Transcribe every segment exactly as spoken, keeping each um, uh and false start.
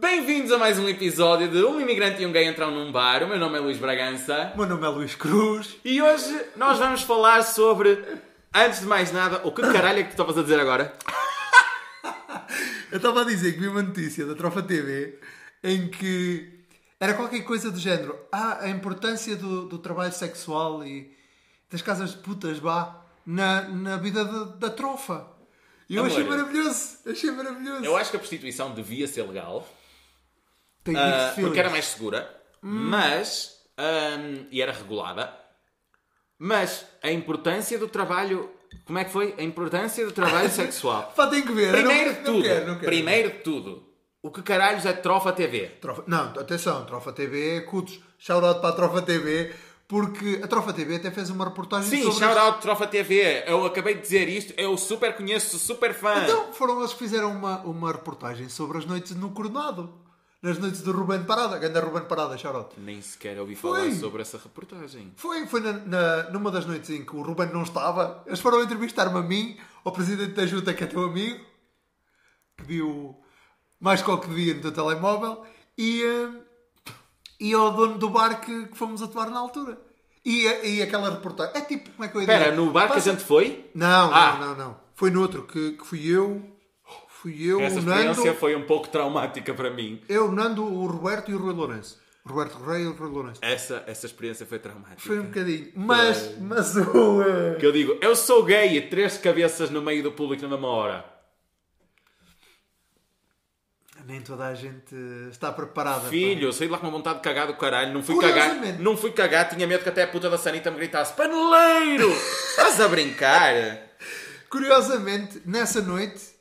Bem-vindos a mais um episódio de Um Imigrante e um Gay Entram Num Bar. O meu nome é Luís Bragança. O meu nome é Luís Cruz. E hoje nós vamos falar sobre, antes de mais nada, o que caralho é que tu estavas a dizer agora? Eu estava a dizer que vi uma notícia da Trofa T V em que era qualquer coisa do género. Ah, a importância do, do trabalho sexual e das casas de putas, vá, na, na vida da, da trofa. E eu Amor, achei maravilhoso. Achei maravilhoso. Eu acho que a prostituição devia ser legal. Uh, porque era mais segura, hum. mas um, e era regulada, mas a importância do trabalho, como é que foi? A importância do trabalho sexual. Pá, tem que ver. Primeiro de tudo, quero, quero. primeiro tudo, o que caralhos é Trofa T V? Trofa... Não, atenção, Trofa T V é cultos. Shout-out para a Trofa T V, porque a Trofa T V até fez uma reportagem Sim, sobre... Sim, shout-out Trofa T V, eu acabei de dizer isto, eu super conheço, super fã. Então, foram eles que fizeram uma, uma reportagem sobre as noites no Coronado. Nas noites do Rubén Parada, ganda Rubén Parada, charote. Nem sequer ouvi falar foi. sobre essa reportagem. Foi, foi na, na, numa das noites em que o Rubén não estava. Eles foram entrevistar-me a mim, ao presidente da Junta, que é teu amigo, que viu mais qualquer dia no teu telemóvel, e, e ao dono do bar que, que fomos atuar na altura. E, e aquela reportagem. É tipo, como é que eu ia dizer? Espera, no bar Passa... que a gente foi? Não, ah. não, não, não. Foi no outro, que, que fui eu... Fui eu, Essa o Nando... Essa experiência foi um pouco traumática para mim. Eu, Nando, o Roberto e o Rui Lourenço. Roberto Rei e o Rui Lourenço. Essa, essa experiência foi traumática. Foi um bocadinho. Mas, é. mas o... Uh... Que eu digo, eu sou gay e três cabeças no meio do público na mesma hora. Nem toda a gente está preparada. Filho, para... saí de lá com uma vontade de cagar do caralho. Não fui cagar. Não fui cagar. Tinha medo que até a puta da Sanita me gritasse. Paneleiro! Estás a brincar? Curiosamente, nessa noite...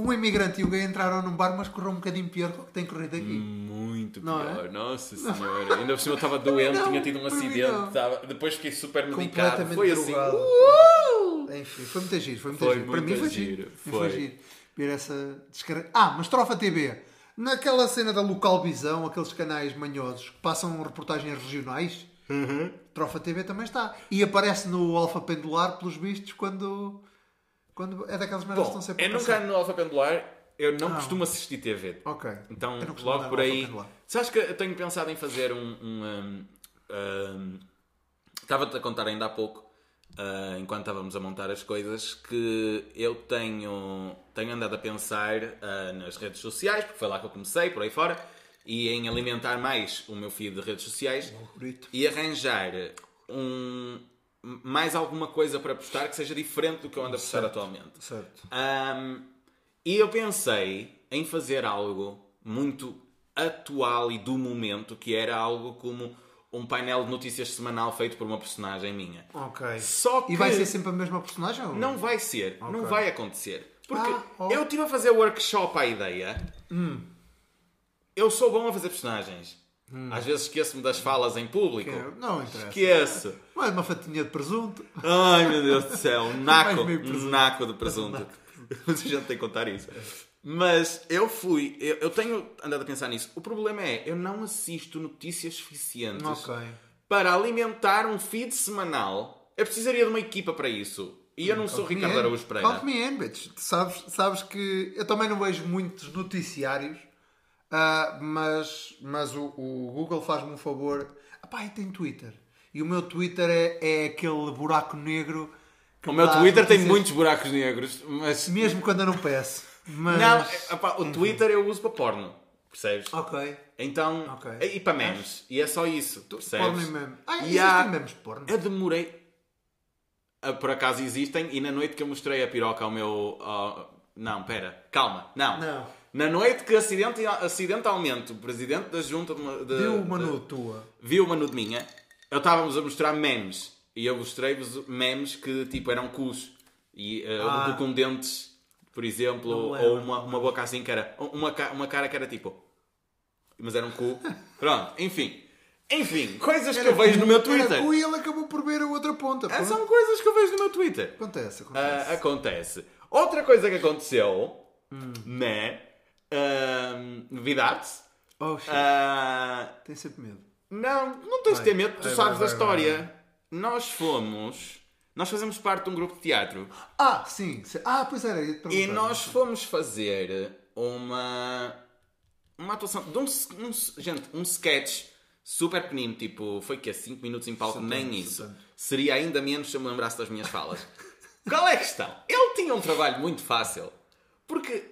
Um imigrante e o gay entraram num bar, mas correu um bocadinho pior do que tem corrido aqui. Muito não pior. É? Nossa Senhora. Não. Ainda por cima eu estava doente, não, tinha tido um acidente. Tava... Depois fiquei super medicado. Foi drogado. assim. Uh! Enfim, foi muito giro. Foi muito foi giro. Para mim foi giro. Foi giro. Ver essa descarga... Ah, mas Trofa T V. Naquela cena da localvisão, aqueles canais manhosos que passam reportagens regionais, uhum. Trofa T V também está. E aparece no Alfa Pendular, pelos vistos, quando... Quando é daquelas merdas que estão sempre a passar. Eu nunca ando no Alfa Pendular, eu não ah. costumo assistir T V. Ok. Então, logo por aí... Sabes que eu tenho pensado em fazer um... um, um... Estava-te a contar ainda há pouco, uh, enquanto estávamos a montar as coisas, que eu tenho, tenho andado a pensar uh, nas redes sociais, porque foi lá que eu comecei, por aí fora, e em alimentar mais o meu feed de redes sociais e arranjar um... mais alguma coisa para postar que seja diferente do que eu ando a postar certo, atualmente. Certo. Um, e eu pensei em fazer algo muito atual e do momento, que era algo como um painel de notícias semanal feito por uma personagem minha. Ok. Só que... E vai ser sempre a mesma personagem? Ou... Não vai ser. Okay. Não vai acontecer. Porque ah, oh. eu estive a fazer workshop à ideia. Hum. Eu sou bom a fazer personagens. Hum. Às vezes esqueço-me das falas em público. Que... Não interessa. Esqueço. Mais uma fatinha de presunto. Ai, meu Deus do céu. Um naco. Um naco de presunto. Mas a gente tem que contar isso. Mas eu fui... Eu, eu tenho andado a pensar nisso. O problema é, eu não assisto notícias suficientes okay. para alimentar um feed semanal. Eu precisaria de uma equipa para isso. E eu não hum, sou Ricardo Araújo Pereira. Count me in, bitch. Sabes, sabes que eu também não vejo muitos noticiários. Uh, mas mas o, o Google faz-me um favor. Epá, e tem Twitter. E o meu Twitter é, é aquele buraco negro. O meu Twitter tem muitos buracos negros. Mas... Mesmo quando eu não peço. Mas... Não, epá, o Twitter eu uso para porno. Percebes? Ok. Então, okay. E para memes. E é só isso. Porno e memes. Ah, existem há... memes de porno. Eu demorei. Ah, por acaso existem. E na noite que eu mostrei a piroca ao meu... Ao... Não, pera. Calma. Não. Não. Na noite que acidente, acidentalmente o presidente da junta de, de, viu uma nude tua, viu uma nude minha, eu estávamos a mostrar memes e eu mostrei-vos memes que tipo eram cus e uh, ah. com dentes, por exemplo, ou, ou uma, uma boca assim que era uma, uma cara que era tipo, mas era um cu. Pronto, enfim. Enfim, coisas era que eu vejo cu, no meu Twitter. Cu e ele acabou por ver a outra ponta. Por... São coisas que eu vejo no meu Twitter. Acontece, acontece. Uh, acontece. Outra coisa que aconteceu, hum. né? Uh, novidades. Oh, shit. Uh, Tens sempre medo. Não, não tens de ter medo, tu vai, sabes vai, da história. Vai, vai. Nós fomos. Nós fazemos parte de um grupo de teatro. Ah, sim. Ah, pois era. E nós fomos fazer uma. uma atuação de um, um, gente, um sketch super pequenino, tipo, foi que é cinco minutos em palco, setenta, nem isso. setenta. Seria ainda menos se eu me lembrasse das minhas falas. Qual é a questão? Ele tinha um trabalho muito fácil, porque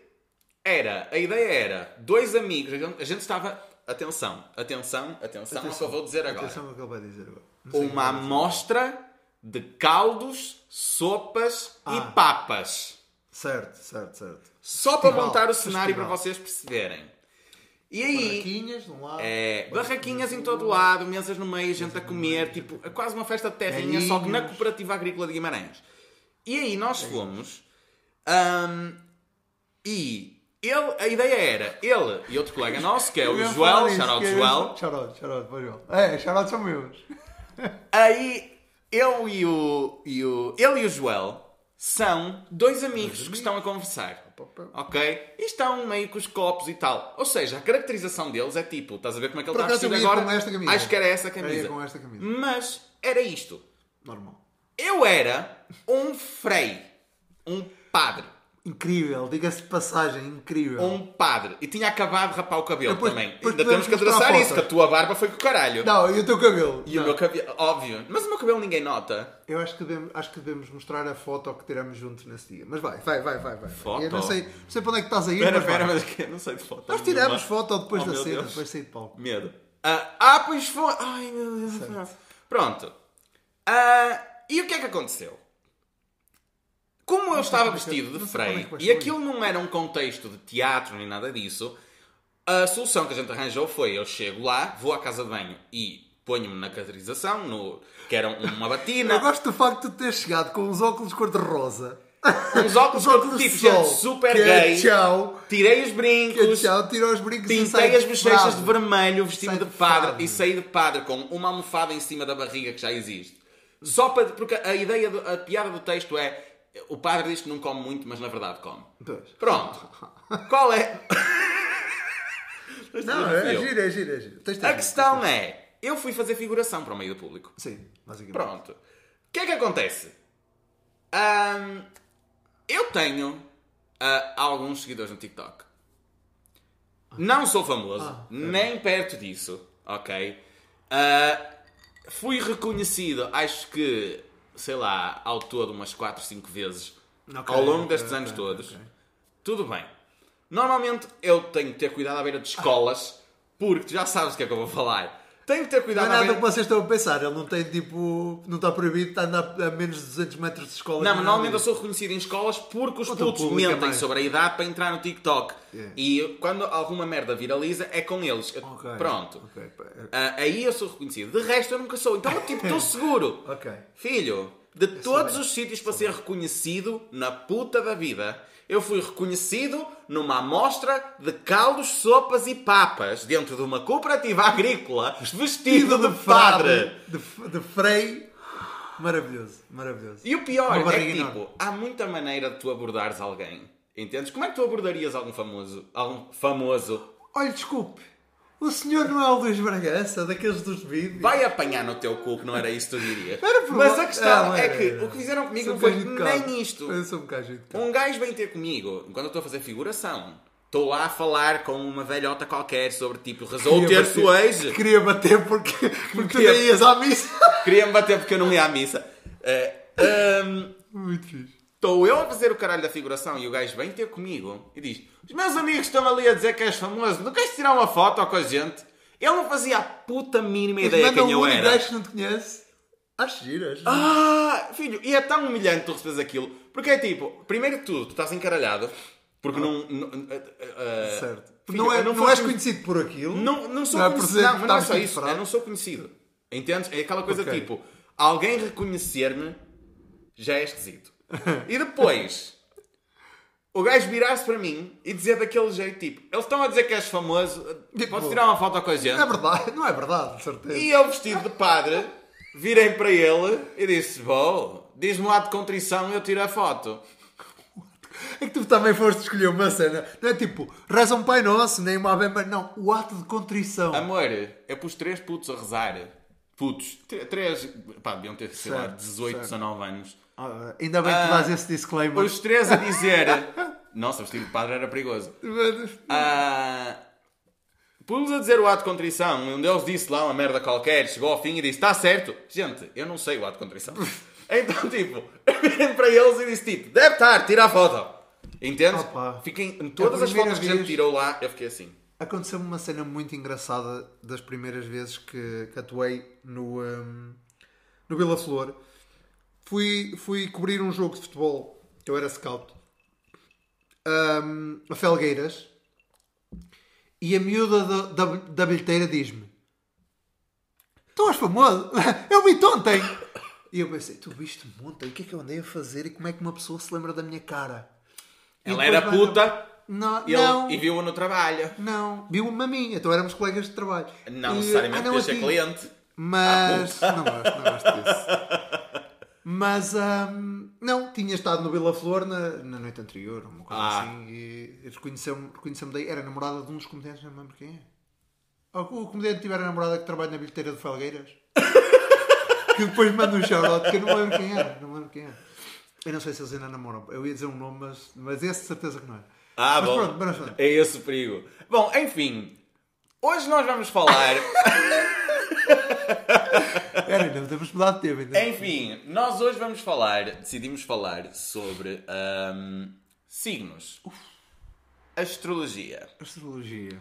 era, a ideia era, dois amigos, a gente estava, atenção, atenção, atenção, atenção, é o que eu vou dizer agora. Atenção ao que ele vai dizer agora. Uma amostra de caldos, sopas ah, e papas. Certo, certo, certo. Só para festival, montar o cenário festival. Para vocês perceberem. E aí, barraquinhas de um lado, é, barraquinhas em todo lado, mesas no meio, gente a comer, tipo, é quase uma festa de terrinha, só que na Cooperativa Agrícola de Guimarães. E aí nós fomos, um, e ele, a ideia era, ele e outro colega nosso, que é o Joel, Charo de Joel. Charo, Charo, para Joel. É, Charo são meus. Aí, eu e o, e o, ele e o Joel são dois amigos que estão a conversar. Ok? E estão meio com os copos e tal. Ou seja, a caracterização deles é tipo, estás a ver como é que ele está vestido agora? Acho que era essa camisa. Com esta camisa. Mas era isto. Normal. Eu era um frei. Um padre. Incrível. Diga-se de passagem. Incrível. Um padre. E tinha acabado de rapar o cabelo depois, também. Depois ainda temos que addressar isso, que a tua barba foi com o caralho. Não, e o teu cabelo? E não. O meu cabelo, óbvio. Mas o meu cabelo ninguém nota. Eu acho que devemos, acho que devemos mostrar a foto que tiramos juntos nesse dia. Mas vai, vai, vai, vai. vai. Foto? Eu não sei, não sei para onde é que estás a ir. Pera, mas pera, mas eu não sei de foto. Nós tiramos foto depois oh, da cena, Deus. Depois de sair de palco. Medo. Ah, ah pois foi. Ai, meu Deus. Certo. Pronto. Ah... E o que é que aconteceu? Como eu estava vestido de frei e aquilo não era um contexto de teatro nem nada disso, a solução que a gente arranjou foi eu chego lá, vou à casa de banho e ponho-me na caracterização, no, que era uma batina. Eu gosto do facto de ter chegado com uns óculos de cor-de-rosa. Uns óculos, óculos de sol, super gay. É tchau. Tirei os brincos. É tchau, tirou os brincos. Pintei as bochechas de vermelho, vestido de padre e saí de padre com uma almofada em cima da barriga que já existe. Só para, porque a ideia, do, a piada do texto é o padre diz que não come muito, mas na verdade come. Pois. Pronto. Qual é? Não, é giro, é giro, é giro. A questão é, eu fui fazer figuração para o meio do público. Sim, basicamente. Pronto. O que é que acontece? Um, eu tenho uh, alguns seguidores no TikTok. Não sou famoso, ah, nem perto disso, ok? Uh, Fui reconhecido, acho que, sei lá, ao todo umas quatro, cinco vezes, okay, ao longo destes okay, anos okay, todos. Okay. Tudo bem. Normalmente eu tenho que ter cuidado à beira de escolas, porque tu já sabes o que é que eu vou falar. Tenho que ter cuidado à beira... Não é nada que vocês estão a pensar, ele não tem tipo... Não está proibido de andar a menos de duzentos metros de escola. Não, mas normalmente eu sou reconhecido em escolas porque os putos mentem mais sobre a idade para entrar no TikTok. Yeah. E quando alguma merda viraliza, é com eles. Okay. Pronto. Okay. Uh, aí eu sou reconhecido. De resto eu nunca sou. Então eu tipo, estou seguro. Okay. Filho, de eu todos os sítios para ser reconhecido na puta da vida, eu fui reconhecido numa amostra de caldos, sopas e papas dentro de uma cooperativa agrícola vestido de, de padre. De, de frei. Maravilhoso, maravilhoso. E o pior é que, tipo, há muita maneira de tu abordares alguém. Entendes? Como é que tu abordarias algum famoso? Algum famoso? Olha, desculpe. O senhor não é o Luís Bragança, daqueles dos vídeos? Vai apanhar no teu cu, que não era isso que tu dirias. Mas a questão ah, é, é que é, é. o que fizeram comigo não foi nem isto. Eu sou um gajo de Um gajo vem ter comigo, enquanto eu estou a fazer figuração, estou lá a falar com uma velhota qualquer sobre tipo, razão ter bater, sua ex. Queria bater porque, porque tu não ias à missa. Queria-me bater porque eu não ia à missa. Uh, um, Muito fixe. Estou eu a fazer o caralho da figuração e o gajo vem ter comigo e diz: os meus amigos estão ali a dizer que és famoso, não queres tirar uma foto com a gente? Ele não fazia a puta mínima mas ideia quem eu era. Mas não te conhece? Acho giro, acho giro. Ah, filho, e é tão humilhante tu receberes aquilo. Porque é tipo, primeiro de tudo, tu estás encaralhado porque ah. não... não uh, certo. Filho, não, é, não, não és conhecido por aquilo. Não, não sou não conhecido. Não, mas não é só isso. Eu não sou conhecido. Entendes? É aquela coisa okay. tipo, alguém reconhecer-me já é esquisito. E depois o gajo virar-se para mim e dizer daquele jeito tipo, eles estão a dizer que és famoso, tipo, podes tirar uma foto com a gente? É verdade, não é verdade, de certeza. E eu vestido de padre virei para ele e disse, bom, diz-me um ato de contrição e eu tiro a foto. É que tu também foste escolher uma cena, não é tipo, reza um Pai Nosso, nem uma Ave Maria, não, o ato de contrição. Amor, eu pus três putos a rezar. Putos, três, pá, deviam ter, sei lá, dezoito, dezanove anos. Ah, ainda bem que ah, faz esse disclaimer. Os três a dizer... Nossa, o estilo de padre era perigoso. Ah, Pô-los a dizer o ato de contrição, um deles disse lá uma merda qualquer, chegou ao fim e disse, está certo. Gente, eu não sei o ato de contrição. Então, tipo, eu virei para eles e disse, tipo, deve estar, tira a foto. Entendes? Opa, Fiquem, em todas as fotos que a gente tirou lá, eu fiquei assim. Aconteceu-me uma cena muito engraçada das primeiras vezes que, que atuei no, um, no Vila Flor. Fui, fui cobrir um jogo de futebol, que eu era scout, um, a Felgueiras, e a miúda da, da, da bilheteira diz-me, tu és famoso, eu vi-te ontem. E eu pensei, tu viste-me ontem, o que é que eu andei a fazer e como é que uma pessoa se lembra da minha cara? E ela era puta não, ele, não, e viu-a no trabalho. Não, viu-me a mim, então éramos colegas de trabalho. Não e, necessariamente ah, não, deixa cliente. Mas, ah, não gosto, não gosto disso. Mas, um, não, tinha estado no Vila Flor na, na noite anterior, uma coisa ah. assim, e reconheceu-me reconheceu daí. Era namorada de um dos comediantes, não me lembro quem é. O, o comediante tiver a namorada que trabalha na bilheteira de Felgueiras. Que depois manda um shout-out, que eu não lembro quem era, não lembro quem era. Eu não sei se eles ainda namoram. Eu ia dizer um nome, mas, mas esse de certeza que não era. Ah, mas bom, pronto, mas pronto. É esse o perigo. Bom, enfim, hoje nós vamos falar... Era, ainda podemos mudar de tema. Ainda. Enfim, nós hoje vamos falar, decidimos falar sobre um, signos. Uf. Astrologia. Astrologia.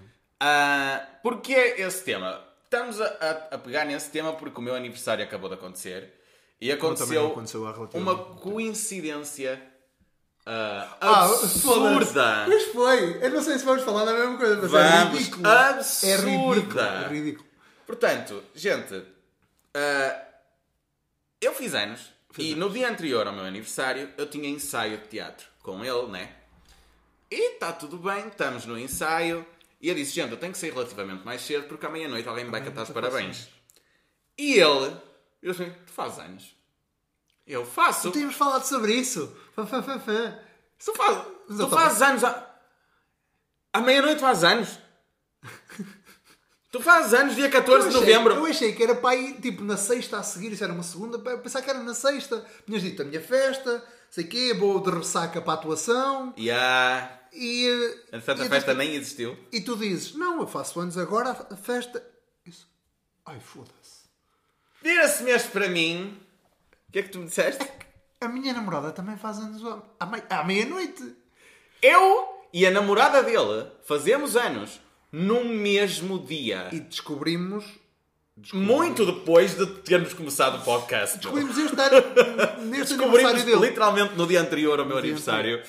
Uh, porquê esse tema? Estamos a, a, a pegar nesse tema porque o meu aniversário acabou de acontecer e aconteceu, aconteceu uma coincidência uh, absurda. Mas foi, eu não sei se vamos falar da mesma coisa, mas vamos. É ridículo. Absurda. É ridículo. É ridículo. Portanto, gente, uh, eu fiz anos fiz e anos. No dia anterior ao meu aniversário eu tinha ensaio de teatro com ele, né? E está tudo bem, estamos no ensaio. E eu disse, gente, eu tenho que sair relativamente mais cedo porque à meia-noite alguém me vai cantar os parabéns. E ele, eu disse, tu fazes anos? Eu faço. Não tínhamos falado sobre isso. Fá, fá, fá, fá. Tu, faz, tu fazes anos. À, à meia-noite fazes anos. Tu fazes anos dia catorze achei, de novembro. Eu achei que era para aí, tipo, na sexta a seguir, isso era uma segunda, pensar que era na sexta. Tinhas dito a minha festa, sei quê, vou de ressaca para a atuação. E yeah. E, a Santa e Festa tu, nem existiu. E tu dizes, não, eu faço anos agora, a festa... Isso. Ai, foda-se. Vira-se mesmo para mim. O que é que tu me disseste? A, a minha namorada também faz anos à, mei, à meia-noite. Eu e a namorada dele fazemos anos no mesmo dia. E descobrimos... descobrimos muito depois de termos começado o podcast. Descobrimos este ano, neste aniversário dele. Literalmente no dia anterior ao meu no aniversário.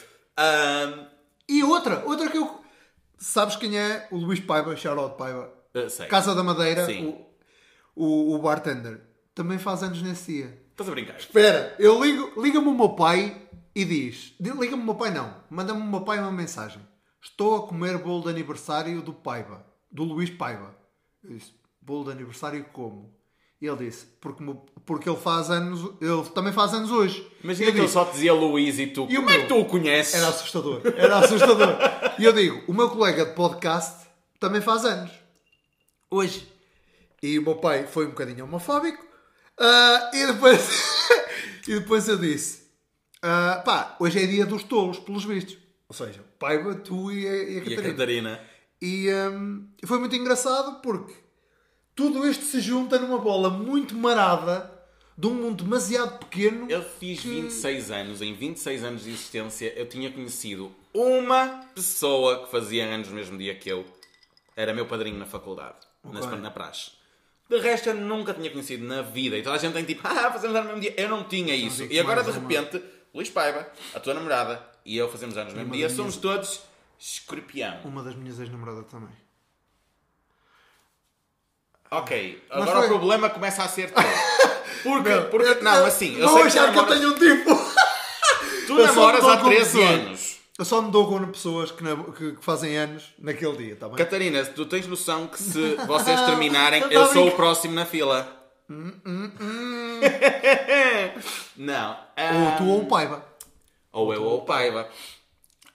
E outra, outra que eu... Sabes quem é? O Luís Paiva, Sailor Paiva. Sei. Casa da Madeira, o, o, o bartender. Também faz anos nesse dia. Estás a brincar? Espera, eu ligo, liga-me o meu pai e diz... Liga-me o meu pai não, manda-me o meu pai uma mensagem. Estou a comer bolo de aniversário do Paiva, do Luís Paiva. Eu disse, bolo de aniversário como? E ele disse, porque, porque ele faz anos, ele também faz anos hoje. Imagina que ele só dizia Luís e tu, e como é que tu o conheces? Era assustador, era assustador. E eu digo, o meu colega de podcast também faz anos. Hoje. E o meu pai foi um bocadinho homofóbico. Uh, e, depois, e depois eu disse, uh, pá, hoje é dia dos tolos, pelos vistos. Ou seja, o pai, tu e a, e a Catarina. E, a Catarina. e um, foi muito engraçado porque... Tudo isto se junta numa bola muito marada de um mundo demasiado pequeno. Eu fiz que... vinte e seis anos. Em vinte e seis anos de existência, eu tinha conhecido uma pessoa que fazia anos no mesmo dia que eu. Era meu padrinho na faculdade, okay. na, na praxe. De resto, eu nunca tinha conhecido na vida. E toda a gente tem tipo, ah, fazemos anos no mesmo dia. Eu não tinha isso. Não, e agora, de repente, Luís Paiva, a tua namorada, e eu fazemos anos no mesmo dia. Minhas... Somos todos escorpião. Uma das minhas ex-namoradas também. Ok, mas agora foi... o problema começa a ser teu. Porque, não, porque, eu, não, assim... Eu vou sei achar que, namoras... que eu tenho um tipo... Tu eu namoras há treze anos. Eu só me dou com pessoas que, na... que fazem anos naquele dia, está bem? Catarina, tu tens noção que se vocês terminarem, eu bem... sou o próximo na fila. Hum, hum, hum. Não. Um... Ou tu ou o Paiva. Ou, ou eu ou o Paiva.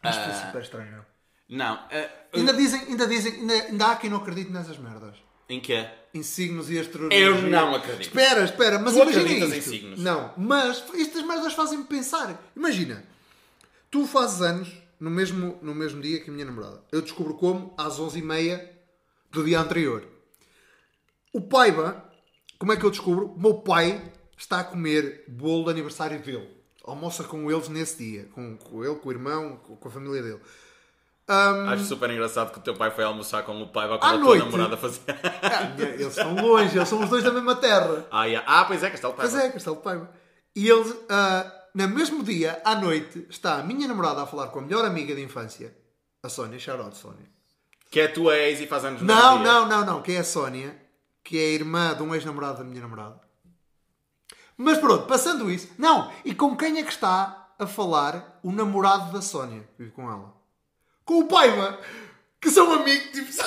Mas foi uh... super estranho. Não. Uh... Ainda dizem, ainda dizem, ainda, ainda há quem não acredite nessas merdas. Em quê? Em signos e astrologia. Eu não acredito. Espera, espera, mas tu imagina isto. Em signos. Não, mas estas merdas fazem-me pensar. Imagina, tu fazes anos no mesmo, no mesmo dia que a minha namorada. Eu descubro como às onze e meia do dia anterior. O Paiva, como é que eu descubro? O meu pai está a comer bolo de aniversário dele. Almoça com eles nesse dia. Com, com ele, com o irmão, com, com a família dele. Um... Acho super engraçado que o teu pai foi almoçar com o Paiva quando a tua noite. namorada fazia... É, eles estão longe, eles são os dois da mesma terra. Ah, yeah. ah pois é, Castelo de Paiva. Pois é, Castelo de Paiva. E eles, uh, no mesmo dia, à noite, está a minha namorada a falar com a melhor amiga de infância, a Sónia, shout out Sónia. Que é a tua ex e faz anos no Não, dia. não, não, não, que é a Sónia, que é a irmã de um ex-namorado da minha namorada. Mas pronto, passando isso... Não, e com quem é que está a falar o namorado da Sónia, que vive com ela? Com o Paiva, que são amigos, tipo, são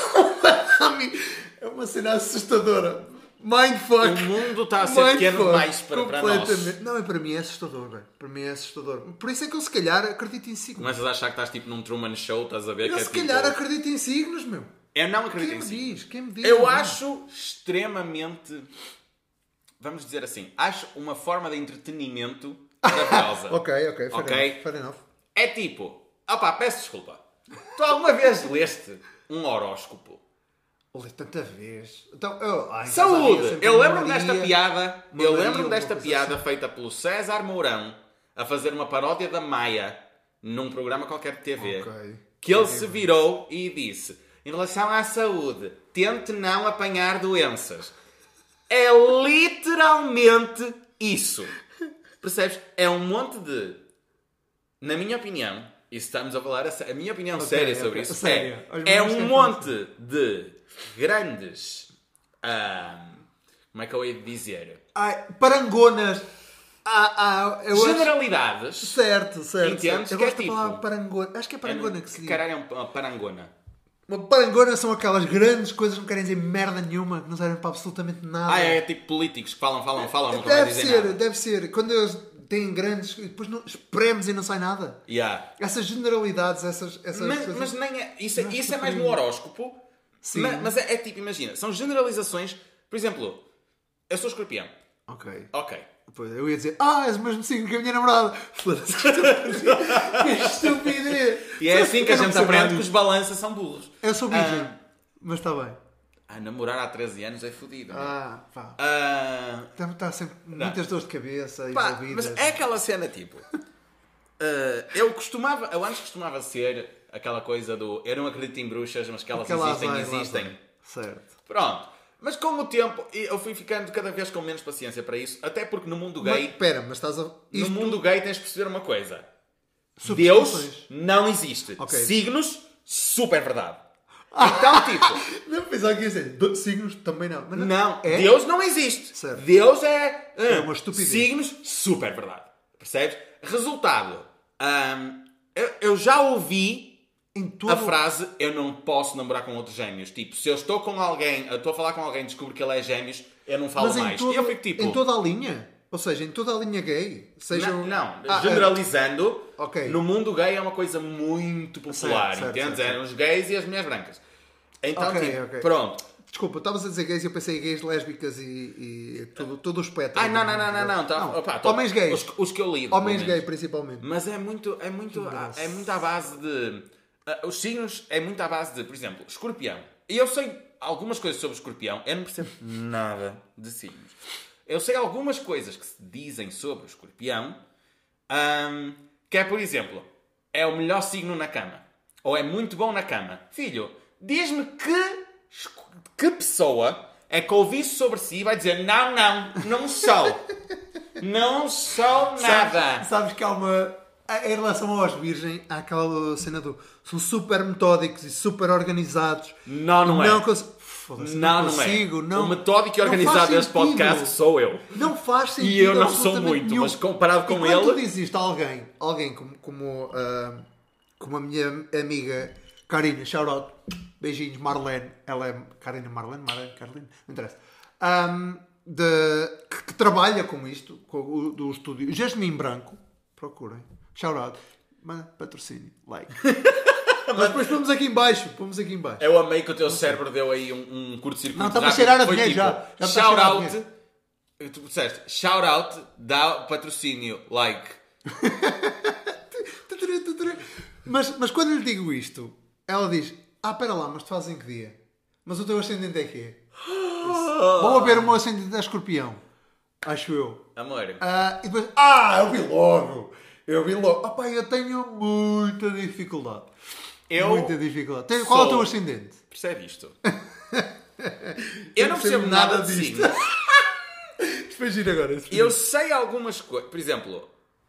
amigos. É uma cena assustadora. Mindfuck. O mundo está a ser pequeno mais para, para nós. Não, para mim é assustador, velho. Para mim é assustador. Por isso é que eu, se calhar, acredito em signos. Começas a achar que estás, tipo, num Truman Show, estás a ver? Eu, que é, se tipo... calhar, acredito em signos, meu. Eu não acredito Quem em signos. Diz? Quem me diz? Eu não. acho extremamente... Vamos dizer assim, acho uma forma de entretenimento maravilhosa. ok, ok, fair okay? enough, fair enough. É tipo, opá, peço desculpa. Tu alguma vez leste um horóscopo? Li tanta vez. Então, eu, ai, Saúde! Eu lembro-me desta piada, eu lembro-me desta piada assim. feita pelo César Mourão a fazer uma paródia da Maia num programa qualquer de T V. Okay. Que ele okay. se virou e disse, em relação à saúde, tente não apanhar doenças. É literalmente isso. Percebes? É um monte de... Na minha opinião, e estamos a falar... A, a minha opinião okay, séria sobre okay, isso sério. é... É um monte assim. de grandes... Um, como é que eu ia dizer? Ai, parangonas. Ah, ah, eu Generalidades. Acho... Certo, certo. certo. Eu gosto de falar tipo, parangona. Acho que é parangona é, que se diz. Caralho, é uma parangona. Uma parangona são aquelas grandes coisas que não querem dizer merda nenhuma, que não servem para absolutamente nada. Ah, é, é tipo políticos que falam, falam, falam, não querem dizer nada. Deve ser, deve ser. Quando eles têm grandes, depois não, espremos e não sai nada. Yeah. Essas generalidades, essas, essas mas, coisas... Mas nem é... Isso, não, isso é mais no horóscopo. Sim. Mas, mas é, é tipo, imagina, são generalizações. Por exemplo, eu sou escorpião. Ok. Ok. Pois, eu ia dizer, ah, és o mesmo signo que a minha namorada. Foda-se, que estupidez. E é assim que a gente aprende que os balanças são burros. Eu sou virgem, ah, mas está bem. A namorar há treze anos é fodido. Ah, pá. Ah, está sempre muitas dores de cabeça e pá, mas é aquela cena tipo... uh, eu costumava, eu antes costumava ser aquela coisa do... Eu não acredito em bruxas, mas que elas Porque existem vai, existem. Certo. Pronto. Mas com o tempo, eu fui ficando cada vez com menos paciência para isso. Até porque no mundo gay... Espera, mas, mas estás a... Isto... No mundo gay tens de perceber uma coisa. Deus não existe. Okay. Signos, super verdade. Então, tipo... não pensava que ia dizer. Signos, também não. Mas não, não é? Deus não existe. Certo. Deus é... Uh, é uma estupidez. Signos, super verdade. Percebes? Resultado. Um, eu, eu já ouvi... Em todo... A frase, eu não posso namorar com outros gêmeos. Tipo, se eu estou com alguém, eu estou a falar com alguém e descubro que ele é gêmeos, eu não falo mais. Todo... E eu fico tipo... Em toda a linha? Ou seja, em toda a linha gay? Seja não, um... não. Ah, generalizando, ah, okay. no mundo gay é uma coisa muito popular, certo, entende? É os gays e as mulheres brancas. Então, okay, tipo, okay. pronto. Desculpa, estavas a dizer gays e eu pensei gays, lésbicas e, e todo, todo o espectro. Ah, não, não, não, não, não. Tá, não. Opa, tô, homens gays. Os, os que eu lido. Homens gays, principalmente. Mas é muito, é muito, é muito à base de... Uh, os signos é muito à base de, por exemplo, escorpião. E eu sei algumas coisas sobre escorpião. Eu não percebo nada de signos. Eu sei algumas coisas que se dizem sobre o escorpião. Um, que é, por exemplo, é o melhor signo na cama. Ou é muito bom na cama. Filho, diz-me que, que pessoa é que ouvi sobre si e vai dizer não, não, não sou. Não sou nada. Sabes, sabes que há uma... Em relação aos virgem, há aquela cena do... São super metódicos e super organizados. Não, não, não é. Cons... Não, não consigo. Não é. O metódico e organizado deste podcast sou eu. Não faz sentido. E eu não sou muito, nenhum. mas comparado com e ele... Quando existe alguém, alguém como, como, uh, como a minha amiga Karina, shout out, beijinhos, Marlene. Ela é... Karina, Marlene, Marlene, Karina, não interessa. Um, de, que, que trabalha com isto, com o, do estúdio. Jasmine Branco, procurem. Shout out. Mano, patrocínio. Like. Mas depois pomos aqui em baixo. Pomos aqui em baixo. Eu amei que o teu não cérebro sei. deu aí um, um curto-circuito. Não, estava a cheirar a dinheiro tipo, já. já shout out. Tu disseste, shout out, dá patrocínio. Like. mas, mas quando lhe digo isto, ela diz, ah, pera lá, mas tu fazes em que dia? Mas o teu ascendente é quê? Oh. Vou ver o meu ascendente é escorpião. Acho eu. Amor. Ah, e depois... Ah, eu vi logo. Eu vi logo. Ah pá, eu tenho muita dificuldade. Eu muita dificuldade. Tenho, qual sou... é o teu ascendente? Percebe isto? Eu não percebo nada, nada disto. Depois ir agora. Eu sei algumas coisas. Por exemplo,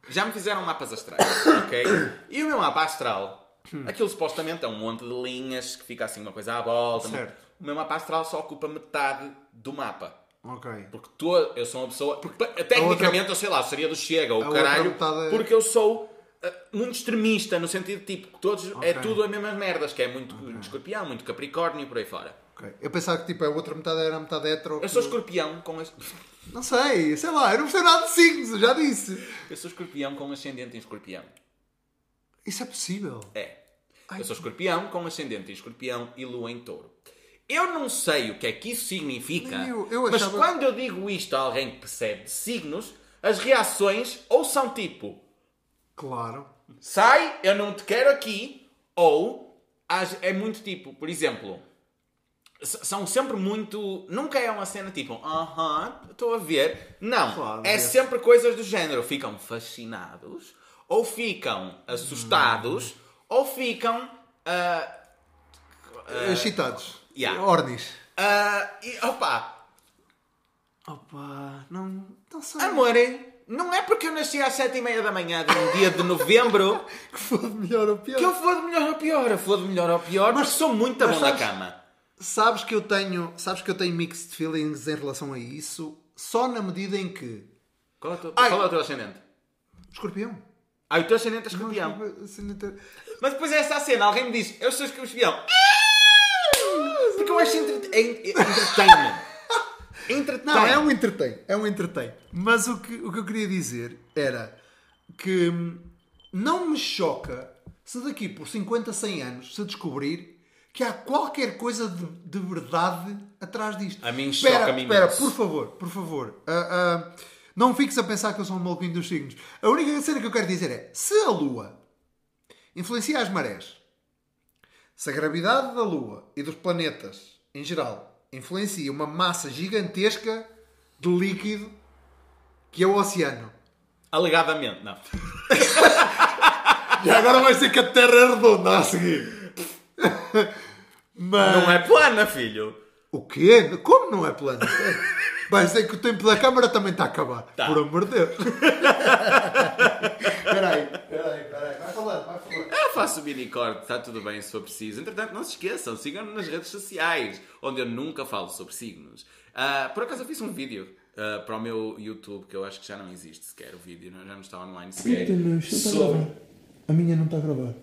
já me fizeram mapas astrais, ok? E o meu mapa astral, hum. aquilo supostamente é um monte de linhas que fica assim uma coisa à volta. Certo. O meu mapa astral só ocupa metade do mapa. Ok. Porque tô, eu sou uma pessoa... Porque, tecnicamente, outra, eu sei lá, seria do Chega, o caralho. É... Porque eu sou uh, muito extremista, no sentido de tipo, todos, okay. é tudo as mesmas merdas, que é muito okay. escorpião, muito capricórnio e por aí fora. Okay. Eu pensava que tipo, a outra metade era a metade hetero. Eu sou escorpião com... As... Não sei, sei lá, eu não sei nada de signos, já disse. Eu sou escorpião com ascendente em escorpião. Isso é possível? É. Ai, eu sou escorpião com ascendente em escorpião e lua em touro. Eu não sei o que é que isso significa, eu, eu achava... mas quando eu digo isto a alguém que percebe de signos, as reações ou são tipo... Claro. Sai, eu não te quero aqui, ou é muito tipo, por exemplo... São sempre muito... Nunca é uma cena tipo... Aham, uh-huh, estou a ver. Não, claro, é isso. Sempre coisas do género. Ficam fascinados, ou ficam assustados, hum. ou ficam... Uh, uh, excitados. Yeah. Ordens. Uh, e, opa. Opa, não... não sei. Amor, não é porque eu nasci às sete e meia da manhã de um dia de novembro... que foi de melhor ou pior. Que eu fui de melhor ou pior. Eu fui de melhor ou pior, mas sou muito bom na cama. Sabes que eu tenho, sabes que eu tenho mixed feelings em relação a isso, só na medida em que... Qual é o teu, qual é o teu ascendente? Escorpião. Ah, o teu ascendente é escorpião. Não, ascendente... Mas depois é essa a cena, alguém me diz, eu sou escorpião. Porque eu acho entre... é, é, entertainment. Entertain. Não, é um entertain, é um entertain. Mas o que, o que eu queria dizer era que não me choca se daqui por cinquenta, cem anos se descobrir que há qualquer coisa de, de verdade atrás disto. A mim choca-me imenso. Espera, por favor, por favor. Uh, uh, não fiques a pensar que eu sou um maluquinho dos signos. A única cena que eu quero dizer é, se a Lua influencia as marés, se a gravidade da Lua e dos planetas, em geral, influencia uma massa gigantesca de líquido que é o oceano. Alegadamente, não. E agora vai ser que a Terra é redonda a seguir. Mas... Não é plana, filho. O quê? Como não é plana? Vai ser que o tempo da câmara também está a acabar. Tá. Por amor de Deus. Espera aí, espera aí, espera aí. Vai falando, vai falando. Eu faço mini-corte, está tudo bem se for preciso. Entretanto, não se esqueçam, sigam-me nas redes sociais, onde eu nunca falo sobre signos. Uh, por acaso eu fiz um vídeo uh, para o meu YouTube, que eu acho que já não existe sequer o vídeo, já não está online sequer. Sobre... A minha não está a gravar.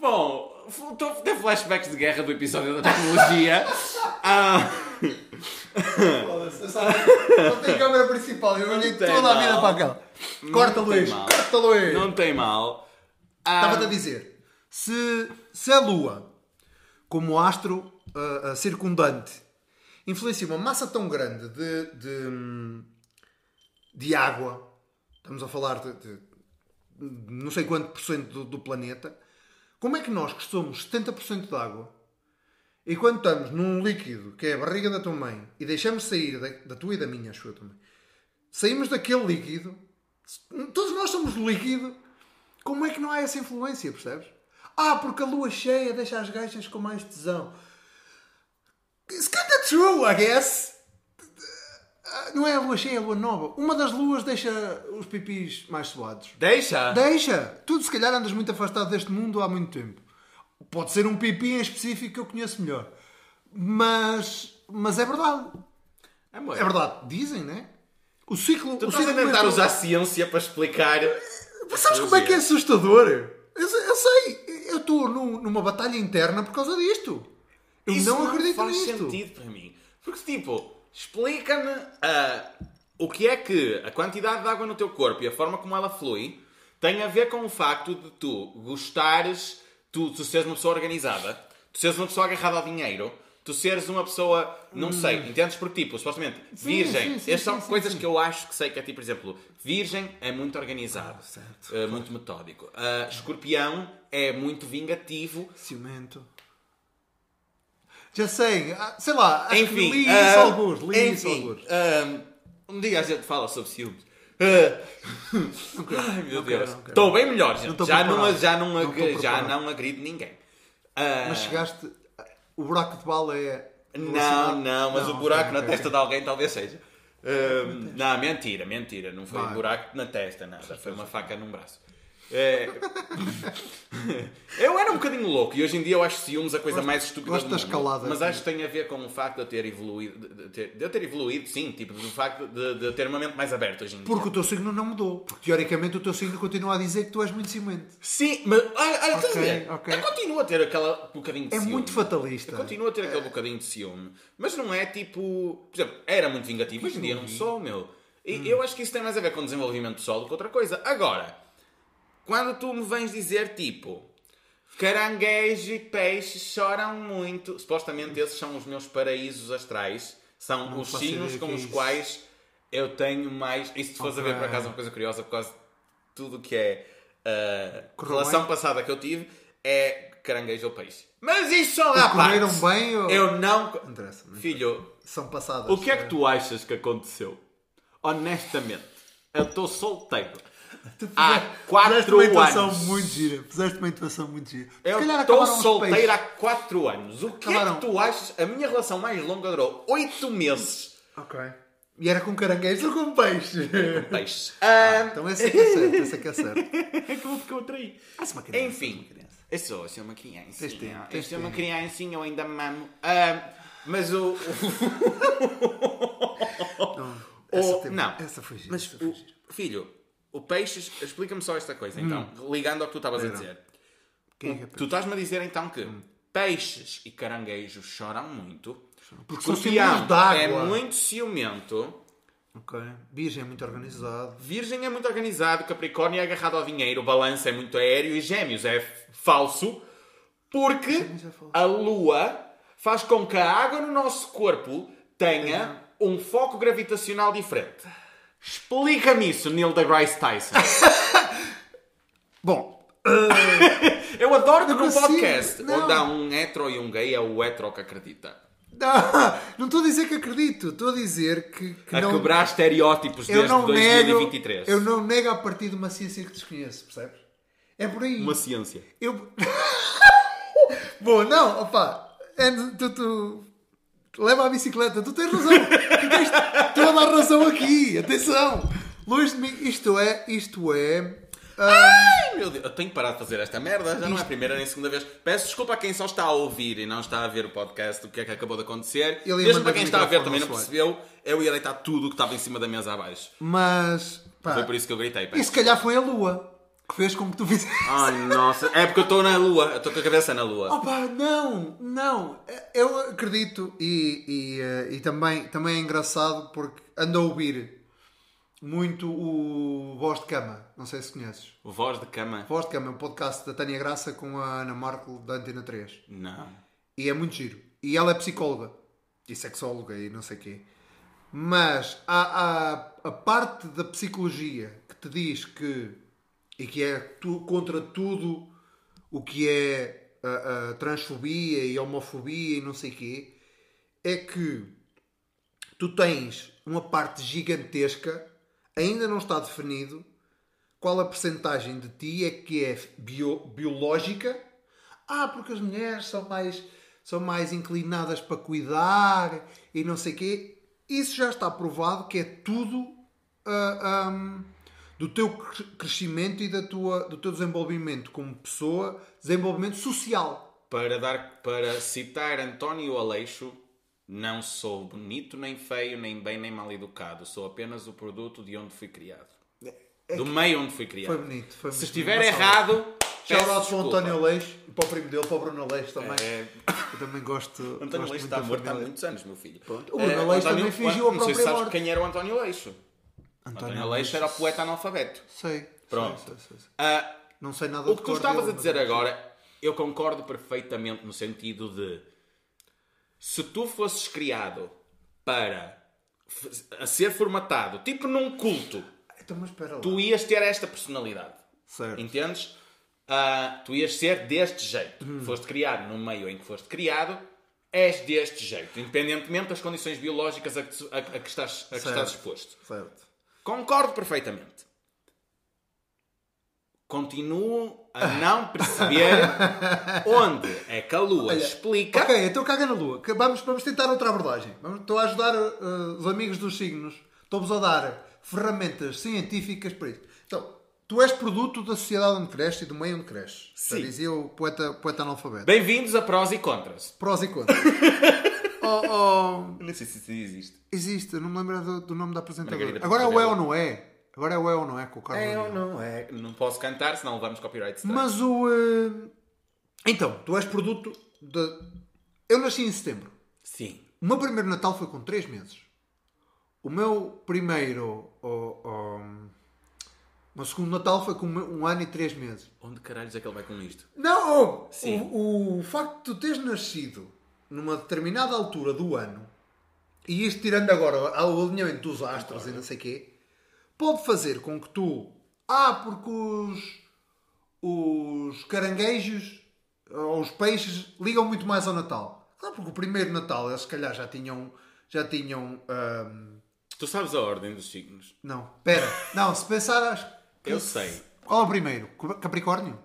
Bom, estou a ter flashbacks de guerra do episódio da tecnologia. ah. Não tem câmera principal, eu olhei toda mal. A vida para aquela. Corta, Luís, corta, Luís. Não tem mal. Ah. Estava-te a dizer, se, se a Lua, como astro uh, uh, circundante, influencia uma massa tão grande de, de, de água, estamos a falar de... de não sei quanto por cento do, do planeta, como é que nós que somos setenta por cento de água e quando estamos num líquido que é a barriga da tua mãe e deixamos sair da, da tua e da minha, acho eu também, saímos daquele líquido, todos nós somos líquido, como é que não há essa influência, percebes? Ah, porque a lua cheia deixa as gajas com mais tesão. It's kind of true, I guess. Não é a lua cheia, é a lua nova. Uma das luas deixa os pipis mais suados. Deixa? Deixa. Tu, se calhar, andas muito afastado deste mundo há muito tempo. Pode ser um pipi em específico que eu conheço melhor. Mas, mas é verdade. É, é verdade. Dizem, não é? O ciclo... Tu o estás ciclo a tentar usar a ciência para explicar... Mas sabes como é que é assustador? Eu, eu sei. Eu estou num, numa batalha interna por causa disto. Eu Isso não acredito não faz nisto. Sentido para mim. Porque, tipo... Explica-me uh, o que é que a quantidade de água no teu corpo e a forma como ela flui tem a ver com o facto de tu gostares, tu, tu seres uma pessoa organizada, tu seres uma pessoa agarrada ao dinheiro, tu seres uma pessoa, não hum. sei, entendes por tipo, supostamente, sim, virgem. Sim, sim, Estas sim, são sim, coisas sim. que eu acho que sei que é tipo, por exemplo, virgem é muito organizado, ah, certo, é, muito metódico. Uh, escorpião é muito vingativo. Ciumento. Já sei, sei lá, acho enfim, que li uh, isso alguns, li enfim, isso alguns. Um, um dia a gente fala sobre ciúmes. Uh, não quero, ai meu não Deus, estou bem melhor, gente. Não já, não, já, não, não já não agrido ninguém. Uh, Mas chegaste, o buraco de bala é... Não, não, mas não, o buraco okay, na okay, testa okay. de alguém talvez seja. Uh, não, mentira, mentira, não foi um buraco na testa, nada, foi uma faca num braço. É... eu era um bocadinho louco e hoje em dia eu acho ciúmes a coisa gosto, mais estúpida do mundo, escalada, mas acho que tem a ver com o facto de eu ter evoluído, de, ter, de eu ter evoluído, sim, tipo, do facto de, de ter uma mente mais aberta hoje em dia. Porque o teu signo não mudou, porque teoricamente o teu signo continua a dizer que tu és muito ciumento. Sim, mas olha, olha, okay, estás a okay. eu continuo a ter aquele bocadinho de é ciúme. É muito fatalista. Eu continuo a ter aquele bocadinho de ciúme, mas não é tipo, por exemplo, era muito vingativo, hoje em dia não sou, meu. E hum. eu acho que isso tem mais a ver com desenvolvimento pessoal do que outra coisa. Agora, quando tu me vens dizer, tipo, caranguejo e peixe choram muito... Supostamente esses são os meus paraísos astrais. São não os signos com os quais eu tenho mais... Isso te faz okay. a ver, por acaso, uma coisa curiosa, por causa de tudo que é... Uh, relação passada que eu tive é caranguejo ou peixe. Mas isso são à parte. Comeram bem ou... Eu não... não, interessa, não interessa. Filho, são passadas. O que é que tu achas que aconteceu? Honestamente, eu estou solteiro. Tu fizeste, há quatro uma anos. Muito gira. Puseste uma intuação muito gira. Eu estou solteira há quatro anos. O que acabaram. É que tu achas? A minha relação mais longa durou oito meses. Ok. E era com caranguejo ou com peixe? Com peixe. Ah, ah, então essa é que é certa. Essa é que é certa. Como ficou outra aí? Ah, sou uma criança. Enfim. Eu sou, sou uma criança. Eu sou uma criancinha, eu ainda mamo. Ah, mas o... não, essa, o... Tem... não. essa foi gira. Mas essa foi o... gira. Filho... O peixe... Explica-me só esta coisa, então. Hum. Ligando ao que tu estavas a dizer. É é tu estás-me a dizer, então, que hum. peixes e caranguejos choram muito. Choram. Porque o pião é muito ciumento. Ok. Virgem é muito organizado. Virgem é muito organizado. Capricórnio é agarrado ao dinheiro. O balanço é muito aéreo. E gêmeos é falso. Porque é falso. A lua faz com que a água no nosso corpo tenha é. um foco gravitacional diferente. Explica-me isso, Neil deGrasse Tyson. Bom, uh... eu adoro que no podcast não. onde há um hetero e um gay é o hetero que acredita. Não, não estou a dizer que acredito, estou a dizer que, que a não... quebrar estereótipos eu desde dois mil e vinte e três. Nego, eu não nego a partir de uma ciência que desconheço, percebes? É por aí. Uma ciência. Eu... Bom, não, opa, é, tu... tu... Leva a bicicleta, tu tens razão. Tu tens toda a razão aqui. Atenção. Longe de mim. Isto é... Isto é... Um... Ai, meu Deus. Eu tenho que parar de fazer esta merda. Já isto... não é a primeira nem a segunda vez. Peço desculpa a quem só está a ouvir e não está a ver o podcast. O que é que acabou de acontecer. Mesmo para quem está a ver também não percebeu. Eu ia deitar tudo o que estava em cima da mesa abaixo. Mas... Pá, foi por isso que eu gritei. Pá. E se calhar foi a lua que fez com que tu fizesse. Ai, nossa. É porque eu estou na lua. Eu estou com a cabeça na lua. Opa, não. Não. Eu acredito. E, e, e também, também é engraçado porque ando a ouvir muito o Voz de Cama. Não sei se conheces. O Voz de Cama? Voz de Cama. É um podcast da Tânia Graça com a Ana Marco da Antena três. Não. E é muito giro. E ela é psicóloga. E sexóloga e não sei o quê. Mas há, há a parte da psicologia que te diz que e que é tu, contra tudo o que é a, a transfobia e a homofobia e não sei o quê, é que tu tens uma parte gigantesca, ainda não está definido, qual a percentagem de ti é que é bio, biológica. Ah, porque as mulheres são mais, são mais inclinadas para cuidar e não sei o quê. Isso já está provado que é tudo... Uh, um, do teu crescimento e da tua, do teu desenvolvimento como pessoa, desenvolvimento social. Para, dar, para citar António Aleixo, não sou bonito, nem feio, nem bem, nem mal educado. Sou apenas o produto de onde fui criado. É do meio onde fui criado. Foi bonito. Foi bonito. Se estiver errado... Shoutouts para o António Aleixo e para o primo dele, para o Bruno Aleixo também. É... Eu também gosto. O António Aleixo está morto há muitos anos, meu filho. Pronto. O Bruno Aleixo uh, António, também fingiu a própria morte. Não sei se sabes morte. Quem era o António Aleixo. António, António Aleixo era o poeta analfabeto. Sei. Pronto. Sei, sei, sei, sei. Uh, não sei nada. O que tu estavas a dizer agora, eu concordo perfeitamente no sentido de se tu fosses criado para a ser formatado, tipo num culto, então, mas espera lá, tu ias ter esta personalidade. Certo. Entendes? Uh, tu ias ser deste jeito. Hum. Foste criado no meio em que foste criado, és deste jeito, independentemente das condições biológicas a que, tu, a, a que, estás, a que estás exposto. Certo. Concordo perfeitamente. Continuo a não perceber onde é que a Lua Olha, explica... Ok, então caga na Lua. Vamos, vamos tentar outra abordagem. Vamos, estou a ajudar uh, os amigos dos signos. Estou-vos a dar ferramentas científicas para isso. Então, tu és produto da sociedade onde cresces e do meio onde cresces. Já dizia o poeta, poeta analfabeto. Bem-vindos a prós e contras. Prós e contras. oh, oh... Não sei se isso existe. Existe. Não me lembro do, do nome da apresentadora. Agora é o é ou não é? Agora é o é ou não é com o Carlos. É ou não é. Não posso cantar, senão levamos copyright. Strike. Mas o... Uh... Então, tu és produto de... Eu nasci em setembro. Sim. O meu primeiro Natal foi com três meses. O meu primeiro... Oh, oh... O meu segundo Natal foi com um ano e três meses. Onde caralhos é que ele vai com isto? Não! Oh, Sim. O, o facto de tu teres nascido numa determinada altura do ano, e isto tirando agora ao alinhamento dos astros e não sei o quê... Pode fazer com que tu... Ah, porque os... Os caranguejos... Ou os peixes ligam muito mais ao Natal. Claro, porque o primeiro Natal eles se calhar já tinham... Já tinham... Um... Tu sabes a ordem dos signos? Não. Pera. Não, se pensares... Eu sei. Qual é o primeiro? Capricórnio?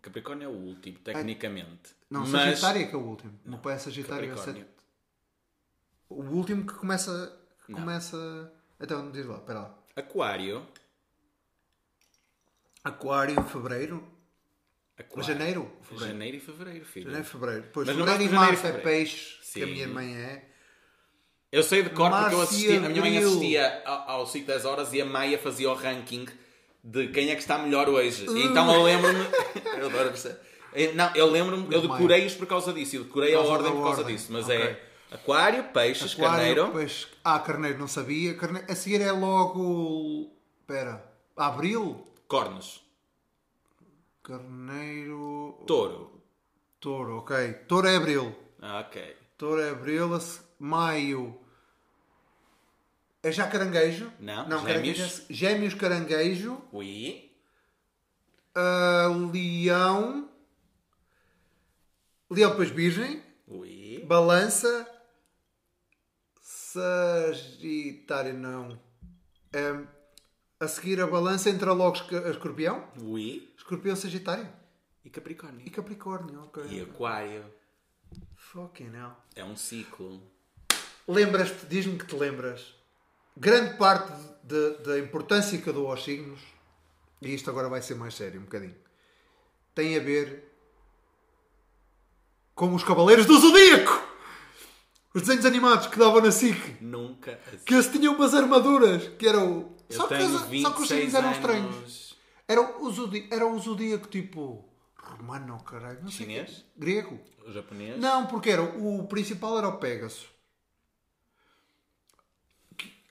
Capricórnio é o último, tecnicamente. É... Não, mas... Sagitário é que é o último. Não, não é Sagitário. É o último que começa... Que começa... Então, diz lá. Espera lá. Aquário. Aquário, fevereiro. Aquário. Janeiro. Fevereiro. Janeiro e fevereiro, filho. Janeiro e fevereiro. Pois, janeiro e março é peixe, Sim. que a minha mãe é. Eu sei de cor porque eu assistia, a minha mãe assistia ao Ciclo das Horas e a Maia fazia o ranking de quem é que está melhor hoje. Uh. Então eu lembro-me... eu adoro Não, eu lembro-me... Eu decorei-os por causa disso. Eu decorei a ordem por causa disso. Mas okay. é... Aquário, peixes, Aquário, carneiro. Peixe. Ah, carneiro, não sabia. Carne... A seguir é logo... Espera. Abril? Cornos. Carneiro... Touro. Touro, ok. Touro é abril. Ah, ok. Touro é abril. Maio. É já caranguejo? Não, não gêmeos. Caranguejo. Gêmeos, caranguejo. Ui. Uh, leão. Leão, depois virgem. Ui. Balança. Sagitário, não. Um, a seguir a balança entra logo escorpião. Ui. Escorpião, Sagitário. E Capricórnio. E Capricórnio, ok. E Aquário. Fucking hell. É um ciclo. Lembras-te, diz-me que te lembras. Grande parte da importância que eu dou aos signos, e isto agora vai ser mais sério um bocadinho, tem a ver com os Cavaleiros do Zodíaco. Os desenhos animados que davam na SIC. Nunca. Assim. Que eles tinham umas armaduras que eram... Eu só, que eles, só que os signos eram estranhos. Eram o Zodíaco, era o Zodíaco tipo... Romano, caralho. Não sei. Chinês? Grego. Japonês? Não, porque era, o principal era o Pegasus.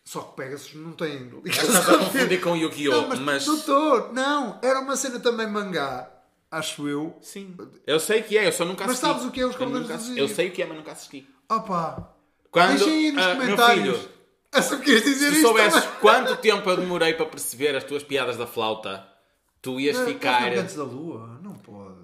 Só que Pegasus não tem... Eu estava a confundir com Yu-Gi-Oh! Não, mas, mas... Doutor, não. Era uma cena também mangá. Acho eu. Sim. Eu sei que é, eu só nunca assisti. Mas sabes o que é os Cavaleiros do Zodíaco? Eu sei o que é, mas nunca assisti. Opa! Quando, deixem aí nos uh, comentários. Filho, eu só quis dizer isto. Se soubesses quanto tempo eu demorei para perceber as tuas piadas da flauta, tu ias não, ficar... Não, antes da lua? Não pode.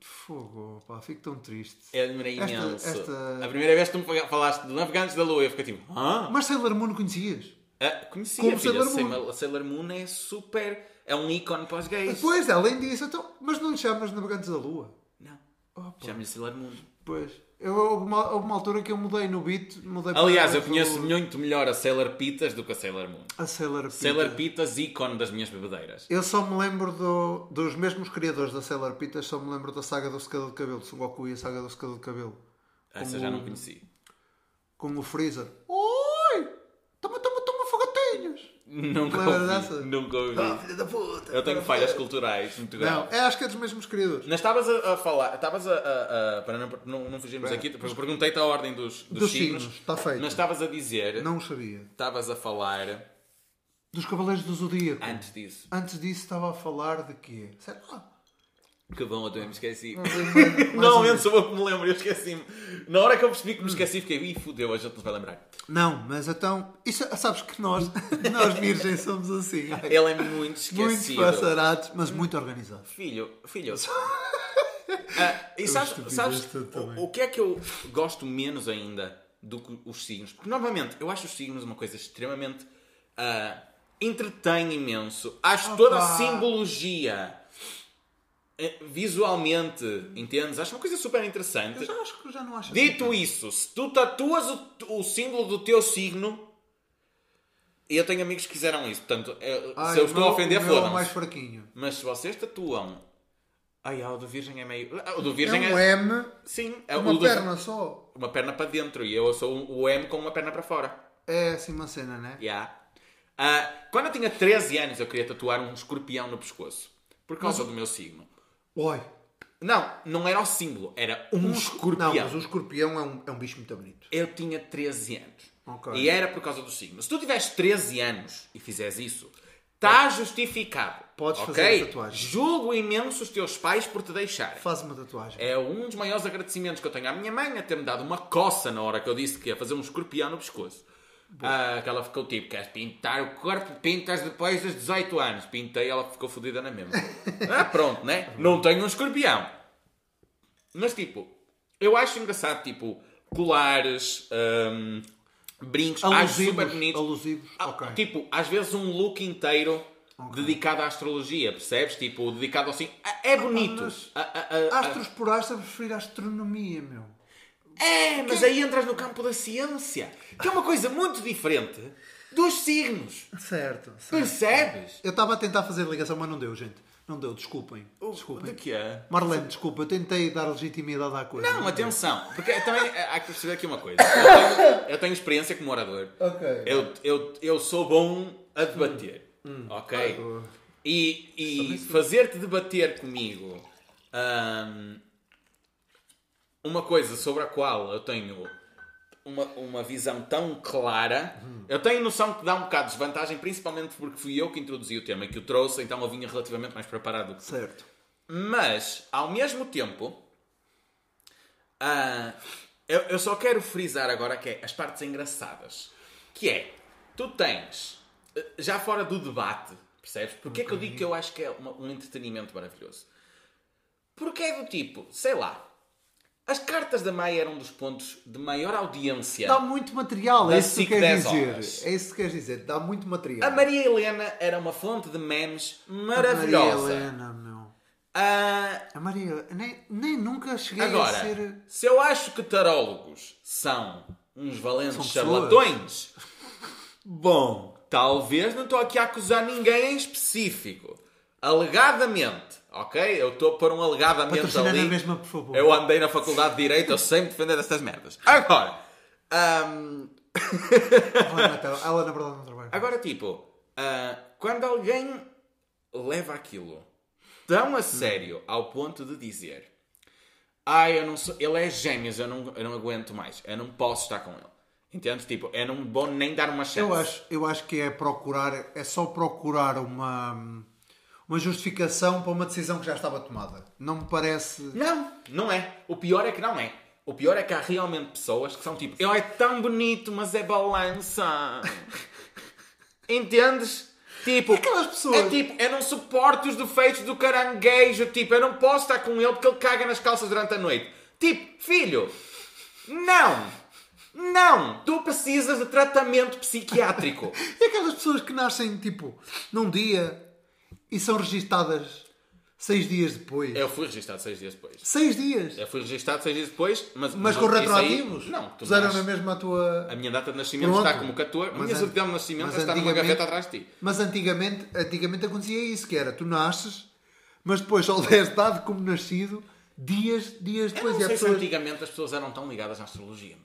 Fogo, pá. Fico tão triste. É, demorei esta, imenso. Esta... A primeira vez que tu me falaste de Navegantes da Lua, eu fiquei tipo... Hã? Mas Sailor Moon conhecias? Ah, conhecia, Como filho. Sailor Moon. Sailor Moon é super... É um ícone para os gays. Pois, além disso, então... Mas não lhe chamas Navegantes da Lua? Não. Oh, chama-lhe Sailor Moon. Pois... Eu, houve, uma, houve uma altura que eu mudei no beat. Mudei Aliás, eu conheço do... muito melhor a Sailor Pitas do que a Sailor Moon. A Sailor Pitas. Sailor Pitas, ícone das minhas bebedeiras. Eu só me lembro do, dos mesmos criadores da Sailor Pitas, só me lembro da saga do secador de cabelo, Son Goku e a saga do secador de cabelo. Essa como, já não conheci. Como o Freezer. Oi! Toma, toma, toma, fogatinhos! Nunca ouvi. Nunca ouvi. Ah, filha da puta! Eu tenho falhas culturais muito grandes. Não, é, acho que é dos mesmos criadores. Não estavas a, a falar, estavas a, a, a. Para não, não, não fugirmos é. aqui, depois perguntei-te a ordem dos, dos, dos signos. Está feito. Mas estavas a dizer. Não sabia. Estavas a falar. Dos Cavaleiros do Zodíaco. Antes disso. Antes disso, estava a falar de quê? Sei lá. Que bom, eu também me esqueci. Normalmente sou eu que me lembro, eu esqueci-me. Na hora que eu percebi que me esqueci, fiquei, ih, fodeu, a gente não vai lembrar. Não, mas então, isso, sabes que nós, nós virgens somos assim. Ele é muito esquecido. Muito passarados, mas muito organizado. Filho, filho. Ah, e sabes, sabes o, o que é que eu gosto menos ainda do que os signos? Porque, novamente, eu acho os signos uma coisa extremamente... Uh, entretém imenso. Acho Opa. toda a simbologia... visualmente, entendes? Acho uma coisa super interessante. Eu já acho que já não acho. Dito assim. Isso, se tu tatuas o, o símbolo do teu signo, eu tenho amigos que fizeram isso, portanto, eu, ai, se eu estou a ofender, foda-me. Mais fraquinho. Mas se vocês tatuam, ai, o do virgem é meio, o do virgem é um é... M. Sim, é uma o do... perna só. Uma perna para dentro e eu sou o M com uma perna para fora. É assim uma cena, né? Yeah. Uh, quando eu tinha treze anos, eu queria tatuar um escorpião no pescoço por causa mas... do meu signo. Oi. Não, não era o símbolo, era um, um escorpião. Não, mas um escorpião é um, é um bicho muito bonito. Eu tinha treze anos. Okay. E era por causa do signo. Se tu tiveres treze anos e fizeres isso, está justificado. Podes okay? fazer uma tatuagem. Julgo imenso os teus pais por te deixarem. Faz uma tatuagem. É um dos maiores agradecimentos que eu tenho à minha mãe a ter-me dado uma coça na hora que eu disse que ia fazer um escorpião no pescoço. Ah, que ela ficou tipo, queres pintar o corpo, pintas depois dos dezoito anos. Pintei, ela ficou fodida na mesma. Ah, pronto, né? Não tenho um escorpião. Mas tipo, eu acho engraçado, tipo, colares, um, brincos, alusivos, acho super bonitos. Alusivos, okay. Tipo, às vezes um look inteiro okay. dedicado à astrologia, percebes? Tipo, dedicado assim, é bonito. Ah, ah, ah, ah, astros por astros, preferir a astronomia, meu. É, mas que... aí entras no campo da ciência, que é uma coisa muito diferente dos signos. Certo. certo. Percebes? Eu estava a tentar fazer ligação, mas não deu, gente. Não deu, desculpem. O desculpem. De que é? Marlene, desculpa, eu tentei dar legitimidade à coisa. Não, não atenção, deu. Porque também há que perceber aqui uma coisa. Eu tenho, eu tenho experiência como orador. Okay. Eu, eu, eu sou bom a debater. Hum. Ok? Claro. E, e fazer-te debater comigo... Hum, uma coisa sobre a qual eu tenho uma, uma visão tão clara, hum. eu tenho noção que dá um bocado de desvantagem, principalmente porque fui eu que introduzi o tema e que o trouxe, então eu vinha relativamente mais preparado do que tu. Certo. Mas, ao mesmo tempo, uh, eu, eu só quero frisar agora que é as partes engraçadas. Que é, tu tens, já fora do debate, percebes? Porque okay. é que eu digo que eu acho que é uma, um entretenimento maravilhoso? Porque é do tipo, sei lá, as cartas da Maia eram dos pontos de maior audiência. Dá muito material, é isso que queres dizer. Horas. É isso que queres dizer, dá muito material. A Maria Helena era uma fonte de memes maravilhosa. A Maria Helena, meu. Uh... A Maria nem, nem nunca cheguei agora, a ser... Agora, se eu acho que tarólogos são uns valentes charlatões, bom, talvez não estou aqui a acusar ninguém em específico. Alegadamente, ok? Eu estou a pôr um alegadamente ali. Mesma, por favor. Eu andei na faculdade de Direito, eu sempre defender destas merdas. Agora! Um... Ela na verdade não trabalha. Agora, tipo, uh, quando alguém leva aquilo tão a sério ao ponto de dizer ah, eu não sou... ele é gêmeos, eu não, eu não aguento mais, eu não posso estar com ele. Entende? Tipo, é não bom nem dar uma chance. Eu acho, eu acho que é procurar, é só procurar uma... uma justificação para uma decisão que já estava tomada. Não me parece... Não, não é. O pior é que não é. O pior é que há realmente pessoas que são tipo... eu é tão bonito, mas é balança. Entendes? Tipo... aquelas pessoas... É tipo, eu não suporto os defeitos do caranguejo. Tipo, eu não posso estar com ele porque ele caga nas calças durante a noite. Tipo, filho... Não! Não! Tu precisas de tratamento psiquiátrico. E aquelas pessoas que nascem, tipo, num dia... e são registadas seis dias depois. Eu fui registado seis dias depois. Seis dias? Eu fui registado seis dias depois, mas... mas com retroativos? Não. Usaram na mesma a tua... A minha data de nascimento pronto. Está como catorze. A minha certidão de nascimento está numa gaveta atrás de ti. Mas antigamente, antigamente acontecia isso, que era, tu nasces, mas depois só lhes dado como nascido dias, dias depois. Eu não sei pessoa... se antigamente as pessoas eram tão ligadas à astrologia, meu.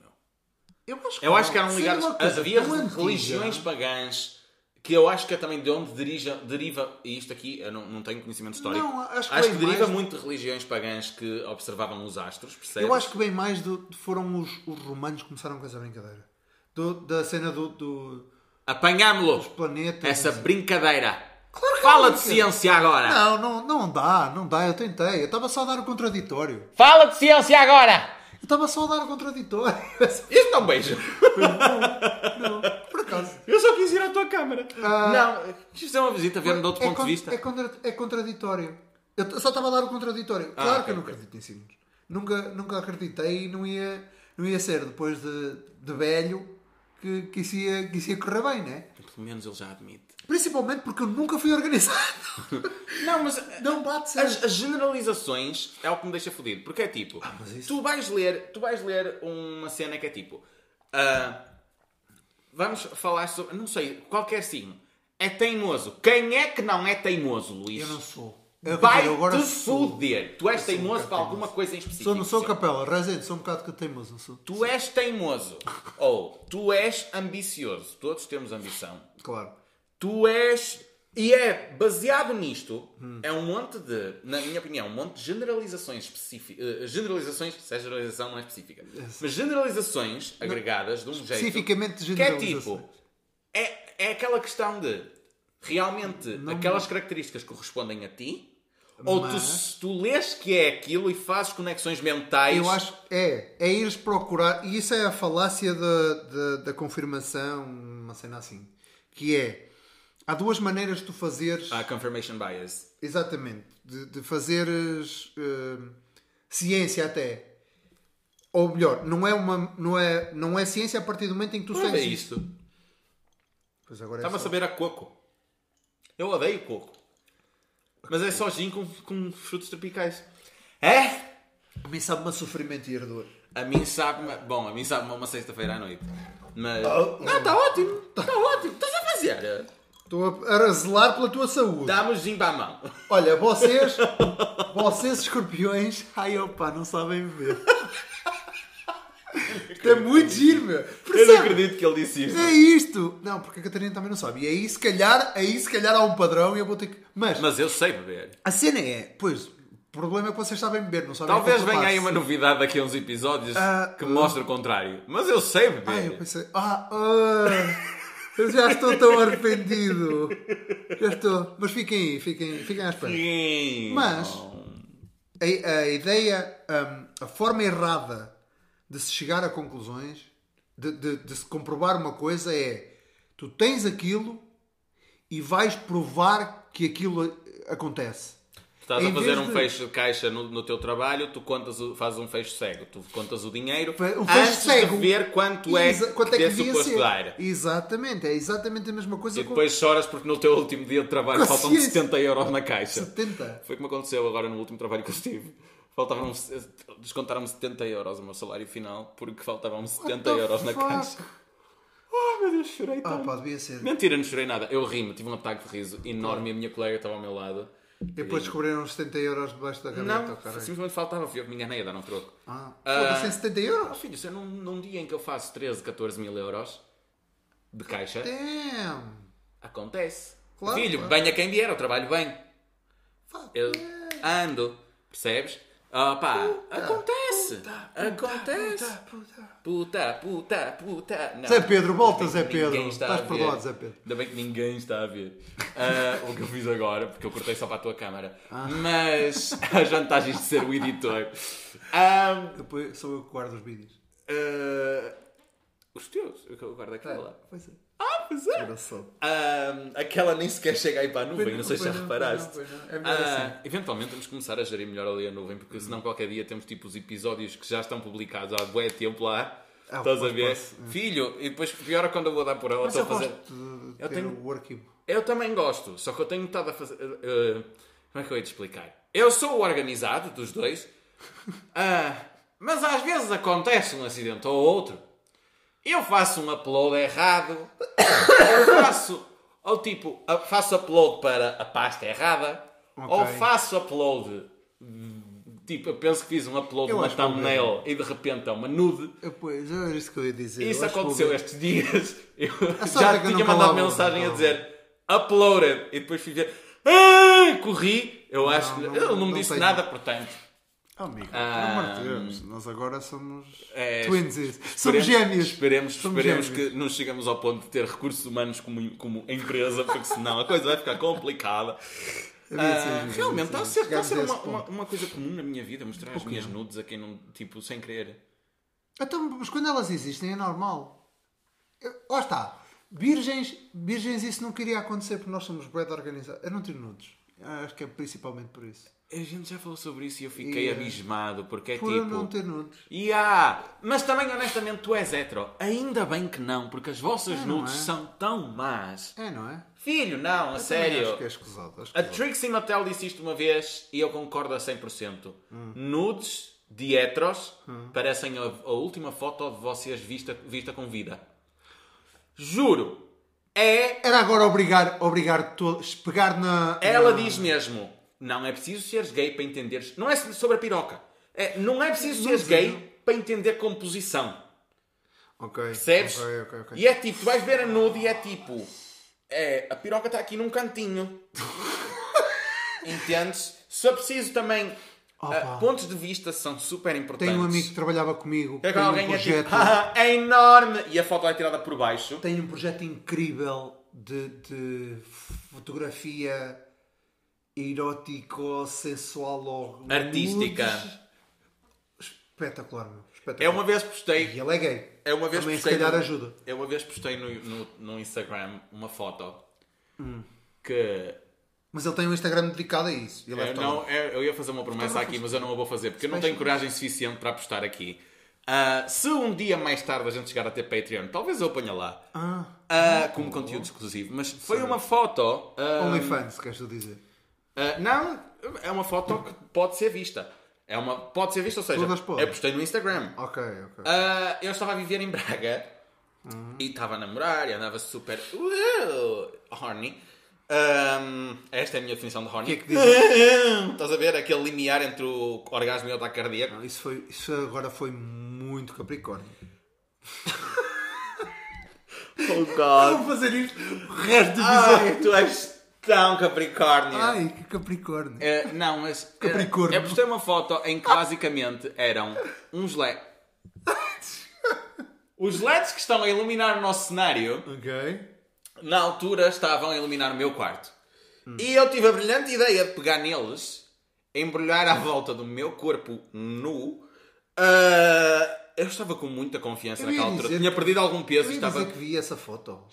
Eu acho que, eu acho que eram ligadas... Havia religiões pagãs... que eu acho que é também de onde dirija, deriva, e isto aqui eu não, não tenho conhecimento histórico, não, acho que, acho que deriva mais... muito de religiões pagãs que observavam os astros, percebes? Eu acho que bem mais do, foram os, os romanos que começaram com essa brincadeira. Do, da cena do... do... apanhámo-lo! Dos planetas... Essa assim. Brincadeira! Claro que fala de ciência agora. Não, não, não dá, não dá, eu tentei. Eu estava só a dar o contraditório. Fala de ciência agora. Eu estava só a dar o contraditório. Isso não beijo. Não, não, por acaso. Eu só quis ir à tua câmara. Ah, não, isto é uma visita, vendo de outro é ponto de vista. É, contra é contraditório. Eu só estava a dar o contraditório. Claro ah, okay, que eu não okay. acredito em signos. Nunca, nunca acreditei e não ia, não ia ser depois de, de velho que, que, isso ia, que isso ia correr bem, não é? Pelo menos ele já admite. Principalmente porque eu nunca fui organizado. Não, mas não bate certo. As, as generalizações é o que me deixa fodido. Porque é tipo, ah, mas isso... tu, vais ler, tu vais ler uma cena que é tipo... Uh, vamos falar sobre... Não sei, qualquer signo. É teimoso. Quem é que não é teimoso, Luís? Eu não sou. Eu vai eu agora te foder. Tu és teimoso para alguma coisa em específico. Sou, não sou capela, Rezende, sou um bocado que teimoso. Sou. Tu Sim. és teimoso. Ou oh, tu és ambicioso. Todos temos ambição. Claro. Tu és... E é baseado nisto, hum. é um monte de, na minha opinião, um monte de generalizações específicas. Generalizações, se é generalização não é específica. Mas generalizações não. agregadas de um jeito... Especificamente generalizações. Que é tipo... É, é aquela questão de... Realmente, não, aquelas não. características correspondem a ti... Ou mas... tu, tu lês que é aquilo e fazes conexões mentais... Eu acho que é. É ires procurar... E isso é a falácia da confirmação, uma cena assim. Que é... Há duas maneiras de tu fazeres... A confirmation bias. Exatamente. De, de fazeres uh, ciência até. Ou melhor, não é, uma, não, é, não é ciência a partir do momento em que tu sabes é isto. Pois agora é Estava só... a saber a coco. Eu odeio coco. Mas é só gin com, com frutos tropicais. É? A mim sabe-me a sofrimento e ardor. A mim sabe-me... Bom, a mim sabe-me uma sexta-feira à noite. Mas... Oh, oh. Não, está ótimo. Está ótimo. Estás a fazer? Estou a razelar pela tua saúde. Dá-me gin para a mão. Olha, vocês... vocês, escorpiões... Ai, opá, não sabem beber. Está muito giro, meu. Percebe? Eu não acredito que ele disse isto. É isto. Não, porque a Catarina também não sabe. E aí, se calhar, aí, se calhar há um padrão e eu vou ter que... Mas, Mas eu sei beber. A cena é... Pois, o problema é que vocês sabem beber, não sabem... Talvez venha aí uma novidade daqui a uns episódios ah, que uh... mostre o contrário. Mas eu sei beber. Ah, eu pensei... Ah, uh... eu já estou tão arrependido. Já estou. Mas fiquem aí, fiquem, fiquem à espera. Sim. Mas, a, a ideia... Um, a forma errada... de se chegar a conclusões, de, de, de se comprovar uma coisa é tu tens aquilo e vais provar que aquilo acontece. Estás em a fazer um de... fecho de caixa no, no teu trabalho, tu contas o, fazes um fecho cego, tu contas o dinheiro o antes cego. de ver quanto é Exa quanto que é suposto dar. Exatamente, é exatamente a mesma coisa. E depois com... choras porque no teu último dia de trabalho faltam setenta euros na caixa. setenta? Foi como aconteceu agora no último trabalho que eu estive. Faltavam-me, descontaram-me setenta euros o meu salário final, porque faltavam-me setenta euros na caixa. Oh, meu Deus, chorei tanto. Ah, pá, devia ser. Mentira, não chorei nada. Eu ri-me, tive um ataque de riso enorme e a minha colega estava ao meu lado. E depois e... descobriram os setenta euros debaixo da gaveta, cara. Não, simplesmente faltava, eu me enganei a dar um troco. Ah, foda-se em setenta euros? Ah, filho, isso é num, num dia em que eu faço treze, catorze mil euros de caixa. Damn. Acontece. Claro, filho, claro. Bem a quem vier, eu trabalho bem. Fuck eu yeah. ando, percebes? Oh pá, puta, acontece! Puta, puta, acontece! Puta, puta, puta, puta! Não. Zé Pedro, volta Zé Pedro! Estás perdoado, Zé Pedro! Ainda bem que ninguém está a ver uh, o que eu fiz agora, porque eu cortei só para a tua câmara. Ah. Mas as vantagens de ser o editor. Um, Depois sou eu que guardo os vídeos. Uh, os teus? Eu guardo aquela lá. É, pois é. Ah, pois é! Um, aquela nem sequer chega aí para a nuvem, não, não sei se já reparaste. Não, não, não. É uh, assim. Eventualmente temos que começar a gerir melhor ali a nuvem, porque senão qualquer dia temos tipo os episódios que já estão publicados há bué tempo lá. Ah, estás a ver? Posso. Filho, e depois pior é quando eu vou dar por ela. Mas eu fazer... gosto de eu tenho o working. Eu também gosto, só que eu tenho estado a fazer... Uh, como é que eu ia te explicar? Eu sou o organizado dos dois, uh, mas às vezes acontece um acidente ou outro. Eu faço um upload errado, ou faço, ou tipo, faço upload para a pasta errada, okay. ou faço upload, tipo, eu penso que fiz um upload de uma thumbnail e de repente é uma nude. Eu, pois, era isso que eu ia dizer. Isso eu aconteceu estes dias. Eu a já tinha eu mandado mensagem a dizer, uploaded, e depois fiz, ah, corri, eu não, acho que, não, ele não, não me não disse tenho. nada, portanto. Oh, amigo, ah, pelo amor de Deus, nós agora somos é, twins, somos gêmeos. Esperemos, somos esperemos gêmeos. Que não chegamos ao ponto de ter recursos humanos como, como empresa, porque senão a coisa vai ficar complicada. Ah, ser, realmente, está a ser, está a ser uma, uma, uma coisa comum na minha vida, mostrar as minhas nudes a quem não, tipo, sem querer. Então, mas quando elas existem é normal. Lá está. Virgens, virgens, isso não queria acontecer porque nós somos bué organizados. Eu não tiro nudes. Acho que é principalmente por isso. A gente já falou sobre isso e eu fiquei yeah. abismado, porque é por tipo... Por não ter nudes. Yeah. Mas também, honestamente, tu és hetero. Ainda bem que não, porque as vossas é, nudes é? são tão más. É, não é? Filho, não, eu a sério. Acho que é escusado. A Trixie Mattel disse isto uma vez e eu concordo a cem por cento. Hum. Nudes de heteros hum. parecem a, a última foto de vocês vista, vista com vida. Juro. É... Era agora obrigar, obrigar todos, pegar na... Ela diz mesmo... Não é preciso seres gay para entenderes... Não é sobre a piroca. É, não é preciso seres gay para entender composição. Ok. Percebes? Okay, okay, okay. E é tipo... Tu vais ver a nude e é tipo... É, a piroca está aqui num cantinho. Entendes? Só preciso também... Uh, pontos de vista são super importantes. Tenho um amigo que trabalhava comigo. Que tem alguém um projeto... É, tipo, ah, é enorme! E a foto é tirada por baixo. Tem um projeto incrível de, de fotografia... erótico, sensual ou... Artística. Espetacular, meu. Espetacular. É uma vez postei... E ele é gay. É uma vez Também postei se calhar no... ajuda. Eu uma vez postei no, no, no Instagram uma foto hum. que... Mas ele tem um Instagram dedicado a isso. Ele eu, não, eu ia fazer uma promessa aqui, mas eu não a vou fazer, porque eu não tenho coragem suficiente para postar aqui. Uh, se um dia mais tarde a gente chegar a ter Patreon, talvez eu ponha lá. Ah, uh, como bom. conteúdo exclusivo. Mas foi Sério? uma foto... Um... OnlyFans, queres tu dizer? Uh, não, é uma foto que pode ser vista. É uma, pode ser vista, ou seja, eu postei no Instagram. Ok, ok. Uh, eu estava a viver em Braga uhum. e estava a namorar e andava super uh, horny. Um, esta é a minha definição de horny. O que é que dizes? Estás a ver? Aquele limiar entre o orgasmo e o ataque cardíaco. Não, isso, foi, isso agora foi muito Capricórnio. Oh, God. Eu vou fazer isto o resto do ah, tu és... Tão Capricórnio. Ai, que Capricórnio. Uh, não, mas... Uh, Capricórnio. Eu postei uma foto em que basicamente eram uns L E Ds. Os L E Ds que estão a iluminar o nosso cenário, okay. na altura estavam a iluminar o meu quarto. Hum. E eu tive a brilhante ideia de pegar neles, embrulhar à volta do meu corpo nu. Uh, eu estava com muita confiança naquela altura. Dizer, Tinha perdido algum peso. Eu ia estava... dizer que vi essa foto.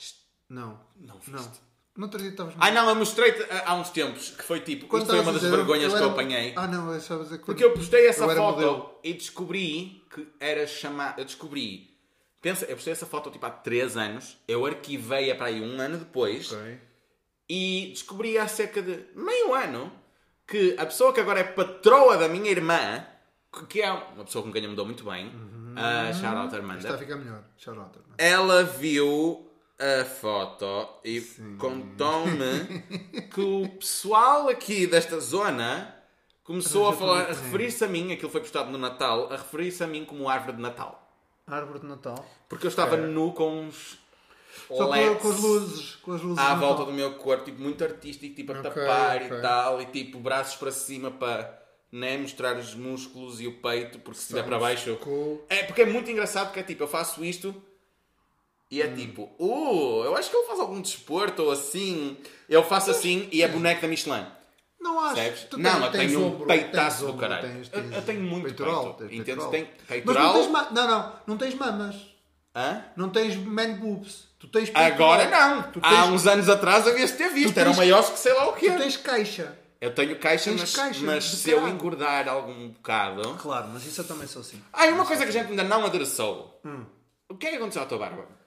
Não. Não viste. Não. No outro dia estavas... Ah não, eu mostrei-te há uns tempos que foi tipo... Quando isto foi uma das dizer, vergonhas eu era... que eu apanhei. Ah não, eu sabes a coisa. Porque eu postei essa eu foto e descobri que era chamada... Eu descobri... Pensa, eu postei essa foto tipo há três anos. Eu arquivei-a para aí um ano depois. Okay. E descobri há cerca de meio ano que a pessoa que agora é patroa da minha irmã, que é uma pessoa com quem eu me dou muito bem, uhum. a Charlotte Armanda... Está a ficar melhor. Charlotte Armanda. Ela viu... a foto e contou-me que o pessoal aqui desta zona começou a falar, a referir-se a mim, aquilo foi postado no Natal, a referir-se a mim como árvore de Natal. Árvore de Natal? Porque eu estava é. nu com uns Só L E Ds com as luzes, com as luzes à volta do meu corpo, tipo, muito artístico, tipo a okay, tapar okay. e tal, e tipo braços para cima para... Né? Mostrar os músculos e o peito, porque se estiver para baixo... Cool. É, porque é muito engraçado, porque é tipo, eu faço isto... E é hum. tipo, uh, eu acho que ele faz algum desporto ou assim. Eu faço assim e é boneco da Michelin. Não acho. Sabes? Tu não, tens, eu tenho um peitaço do caralho. Tens, tens, eu, eu tenho muito peitoral, peito. Tens peitoral. Entende? Tem peitoral. Mas não, tens não, não. Não tens mamas. Hã? Não tens man boobs. Tu tens peitoral. Agora não. Tu tens... Há uns anos atrás havias de ter visto. Tens... Eram maiores que sei lá o que. Tu tens caixa. Eu tenho caixa, mas, caixa, mas se eu engordar algum bocado... Claro, mas isso eu também sou assim. Ah, e uma coisa que a gente ainda não adereçou. Hum. O que é que aconteceu à tua barba?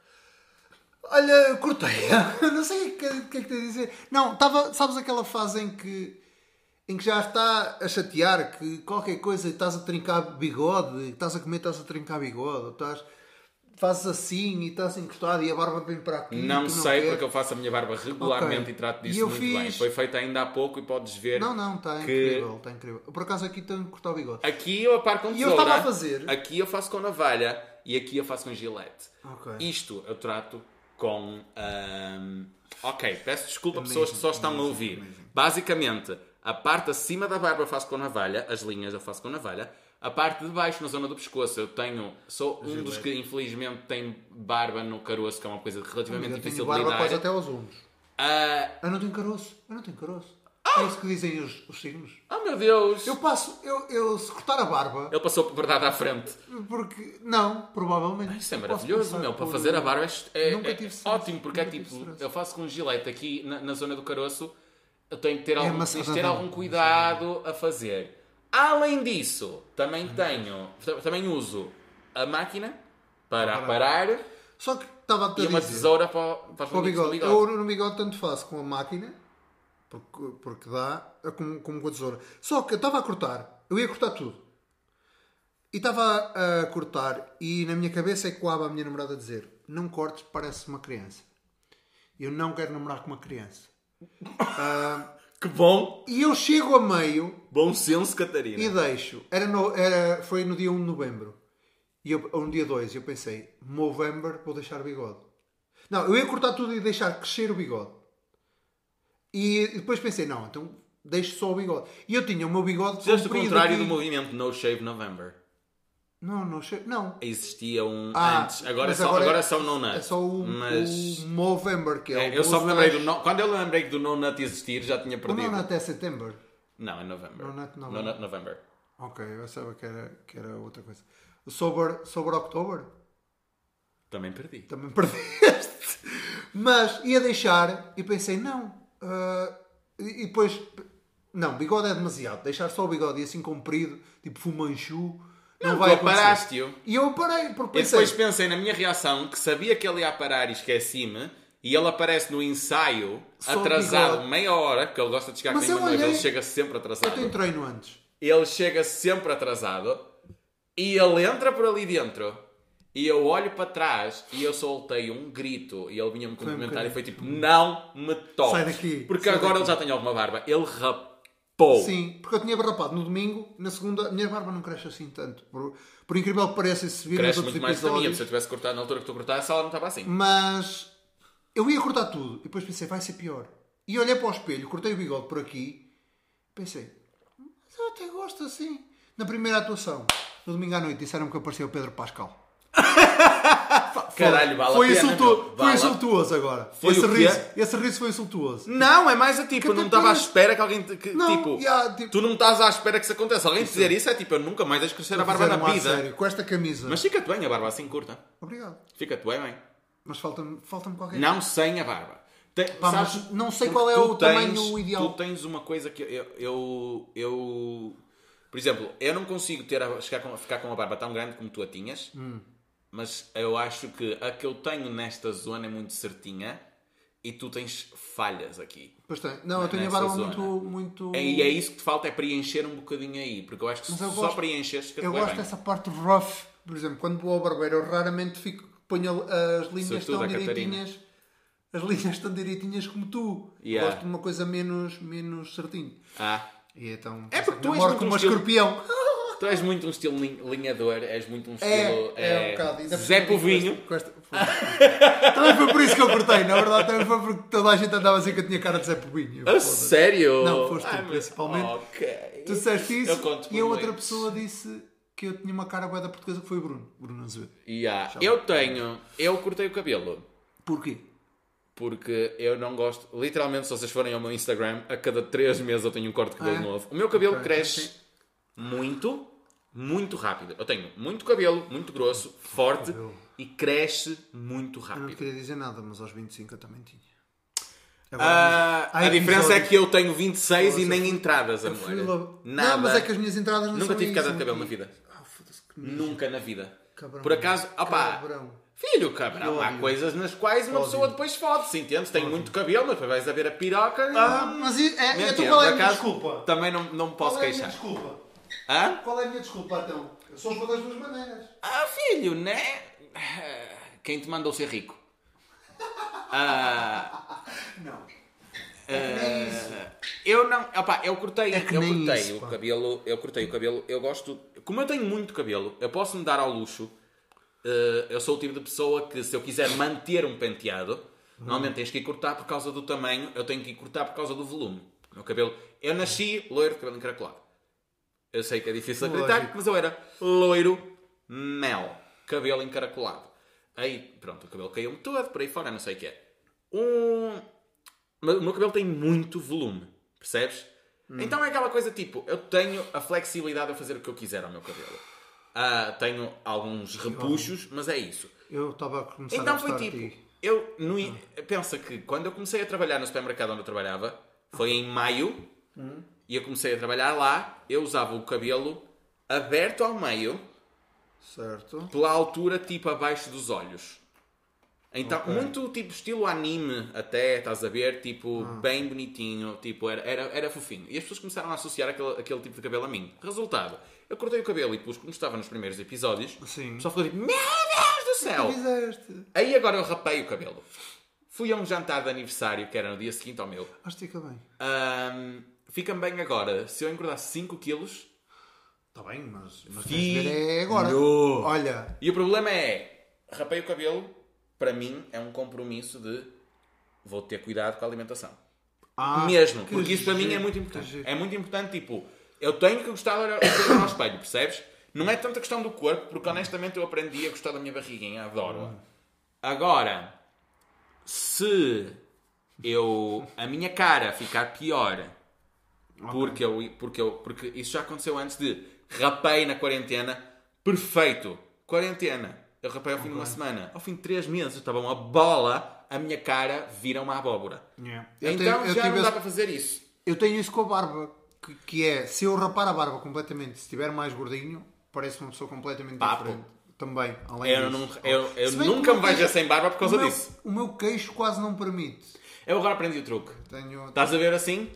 Olha, cortei-a. Não sei o que, que, que é que te dizer. Não, tava, sabes aquela fase em que, em que já está a chatear que qualquer coisa estás a trincar bigode, estás a comer, estás a trincar bigode, estás, fazes assim e estás encostado e a barba vem para aqui. Não sei, não porque eu faço a minha barba regularmente okay. e trato disso e muito fiz... bem. Foi feita ainda há pouco e podes ver. Não, não, está que... incrível, está incrível. Por acaso aqui tenho que cortar o bigode. Aqui eu aparo com tesoura. E eu estava a fazer. Aqui eu faço com navalha e aqui eu faço com gilete. Okay. Isto eu trato... Com, um... Ok, peço desculpa a pessoas que só estão a ouvir. Basicamente, A parte acima da barba eu faço com navalha, as linhas eu faço com navalha. A parte de baixo, na zona do pescoço, eu tenho... Sou um Gilete. Dos que, infelizmente, tem barba no caroço, que é uma coisa relativamente difícil de lidar. Eu tenho barba quase até aos ombros. Uh... Eu não tenho caroço. Eu não tenho caroço. Ah! É isso que dizem os, os signos. Ah, oh, meu Deus! Eu passo... Eu, eu, se cortar a barba... Ele passou por verdade à frente. Porque... Não, provavelmente. Ah, isso é maravilhoso, meu. Para por... fazer a barba é, é, é ótimo, porque Nunca é tipo... Eu faço com um gilete aqui, na, na zona do caroço. Eu tenho que ter, é algum, ter algum cuidado a fazer. Além disso, também tenho, também uso a máquina para aparar. Só que estava a te dizer, e uma tesoura para, para, para o bigode. bigode. Eu no bigode tanto faço com a máquina, porque, porque dá, como, como com a tesoura. Só que eu estava a cortar, eu ia cortar tudo. E estava a cortar e na minha cabeça ecoava a minha namorada a dizer: não cortes, parece uma criança. Eu não quero namorar com uma criança. uh, Que bom! E eu chego a meio... Bom senso, Catarina. E deixo. Era no, era, foi no dia um de novembro. E eu, ou no dia dois. E eu pensei, Movember, vou deixar o bigode. Não, eu ia cortar tudo e deixar crescer o bigode. E depois pensei, não, então deixo só o bigode. E eu tinha o meu bigode comprido. Fizeste o contrário aqui do movimento No Shave November. Não, No Shave... Não. Existia um ah, antes. Agora é só, agora é, é só o No Nut. É só o, mas... o Movember, que é, é o... Eu só me lembrei do no... Quando eu lembrei do No Nut existir, já tinha perdido. O No Nut é setembro. Não, é novembro. No Nut November. No Nut November. Ok, eu sabia que era, que era outra coisa. O Sober, Sober October? Também perdi. Também perdeste. Mas ia deixar e pensei, não. Uh, e depois... Não, bigode é demasiado. Deixar só o bigode e assim comprido, tipo Fu Manchu, não, não vai acontecer. E eu parei, porque pensei... E depois pensei na minha reação, que sabia que ele ia parar e esqueci-me. E ele aparece no ensaio, só atrasado meia hora, porque ele gosta de chegar com a minha noiva, ele chega sempre atrasado. Eu tenho treino antes. Ele chega sempre atrasado e ele entra por ali dentro e eu olho para trás e eu soltei um grito e ele vinha-me cumprimentar e foi tipo, não me toques. Sai daqui. Porque sai agora daqui. Ele já tem alguma barba. Ele rapou. Sim, porque eu tinha rapado no domingo, na segunda, a minha barba não cresce assim tanto. Por, por incrível que pareça, esse vídeo... Cresce muito mais que a minha, se eu tivesse cortado na altura que tu cortaste, a sala não estava assim. Mas... Eu ia cortar tudo e depois pensei, vai ser pior. E olhei para o espelho, cortei o bigode por aqui e pensei, mas eu até gosto assim. Na primeira atuação, no domingo à noite, disseram-me que apareceu o Pedro Pascal. Caralho, vale foi a pena. Insultu... Foi insultuoso agora. Foi esse, riso, esse riso foi insultuoso. Não, é mais a tipo, que não estava à espera que alguém... Te, que, não, tipo, yeah, tipo, tu não estás à espera que isso aconteça. Alguém isso. Te dizer isso é tipo, eu nunca mais deixo crescer a barba na vida. Sério, com esta camisa. Mas fica-te bem a barba assim curta. Obrigado. Fica-te bem, bem. Mas falta-me falta qualquer coisa. Não sem a barba. Tem, pá, sabes, não sei qual é o tens, tamanho ideal. Tu tens uma coisa que eu... eu, eu por exemplo, eu não consigo ter a, chegar com, ficar com uma barba tão grande como tu a tinhas. Hum. Mas eu acho que a que eu tenho nesta zona é muito certinha. E tu tens falhas aqui. Pois tem. Não, eu tenho a barba muito, muito... E é isso que te falta, é preencher um bocadinho aí. Porque eu acho que se só preencheres... Que eu gosto bem. Dessa parte rough. Por exemplo, quando vou ao barbeiro, eu raramente fico... Ponho as linhas tão direitinhas, as linhas tão direitinhas como tu. Yeah. Gosto de uma coisa menos, menos certinho. Ah. E então, é porque tu és muito como um estilo... escorpião. Tu és muito um estilo linhador, és muito um estilo... É, é, é um bocado. Ainda Zé Povinho. Com esta, com esta... Também foi por isso que eu cortei, na verdade. Também foi porque toda a gente andava a dizer que eu tinha cara de Zé Povinho. Eu, oh, sério? Não, foste tu, ah, principalmente. Okay. Tu disseste isso e a outra pessoa disse... que eu tinha uma cara bué da portuguesa, que foi o Bruno. Bruno Azevedo. Yeah. Eu tenho... Eu cortei o cabelo. Porquê? Porque eu não gosto... Literalmente, se vocês forem ao meu Instagram, a cada três meses eu tenho um corte de cabelo ah, é? novo. O meu cabelo okay. cresce muito, muito rápido. Eu tenho muito cabelo, muito grosso, forte, cabelo. E cresce muito rápido. Eu não queria dizer nada, mas aos vinte e cinco eu também tinha. Agora, uh, a diferença é que eu tenho vinte e seis e nem entradas, amor. Nada. Não, mas é que as minhas entradas não nunca tive casa de cabelo na vida. Oh, foda-se que nunca na vida. Cabrão, por acaso, opá, cabrão. Filho, cabrão, óbvio. Há coisas nas quais uma óbvio. Pessoa depois fode-se, entende? Tem muito cabelo, mas depois vais a ver a piroca. Ah, não... Mas é, é, é tu qual é a minha desculpa? Também não, não me posso qual é queixar. Desculpa? Hã? Qual é a minha desculpa, então? Eu sou para das duas maneiras. Ah, filho, né? Quem te mandou ser rico? Ah, não. É ah, eu não, opa, eu cortei, é eu cortei isso, o pá. cabelo, eu cortei o cabelo. Eu gosto, como eu tenho muito cabelo, eu posso me dar ao luxo. Uh, eu sou o tipo de pessoa que se eu quiser manter um penteado, hum. normalmente tens que ir cortar por causa do tamanho, eu tenho que ir cortar por causa do volume. O meu cabelo... Eu nasci loiro de cabelo encaracolado. Eu sei que é difícil acreditar, lógico, mas eu era loiro mel. Cabelo encaracolado. Aí, pronto, o cabelo caiu-me todo, por aí fora, não sei o que é. Um... O meu cabelo tem muito volume, percebes? Hum. Então é aquela coisa tipo, eu tenho a flexibilidade a fazer o que eu quiser ao meu cabelo. Uh, tenho alguns repuxos, mas é isso. Eu estava a começar então, a gostar foi, tipo, de ti. Eu no... hum. Pensa que quando eu comecei a trabalhar no supermercado onde eu trabalhava, foi em maio, hum. e eu comecei a trabalhar lá, eu usava o cabelo aberto ao meio, certo, pela altura tipo abaixo dos olhos. Então, okay, muito tipo estilo anime até, estás a ver, tipo, ah. bem bonitinho, tipo, era, era, era fofinho. E as pessoas começaram a associar aquele, aquele tipo de cabelo a mim. Resultado, eu cortei o cabelo e pus, como estava nos primeiros episódios, sim, só falei, meu Deus do céu! Que fizeste? Aí agora eu rapei o cabelo. Fui a um jantar de aniversário, que era no dia seguinte ao meu. Acho que fica bem. Um, fica-me bem agora. Se eu engordar cinco quilos... Está bem, mas... mas tens de ver é agora. No. Olha. E o problema é, rapei o cabelo... Para mim, é um compromisso de vou ter cuidado com a alimentação. Ah, mesmo, porque isso para mim é muito importante. É muito importante, tipo, eu tenho que gostar de olhar ao espelho, percebes? Não é tanta questão do corpo, porque honestamente eu aprendi a gostar da minha barriguinha, adoro-a. Agora, se eu a minha cara ficar pior, porque, eu, porque, eu, porque isso já aconteceu antes de rapei na quarentena, perfeito, quarentena. Eu rapei ao fim okay. de uma semana. Ao fim de três meses, estava uma bola, a minha cara vira uma abóbora. Yeah. Então tenho, já não esse... dá para fazer isso. Eu tenho isso com a barba, que, que é, se eu rapar a barba completamente, se estiver mais gordinho, parece uma pessoa completamente Papo. diferente. Também, além eu disso. Não, eu eu nunca me vejo sem barba por causa o meu, disso. O meu queixo quase não permite. Eu agora aprendi o truque. Tenho... Estás a ver assim?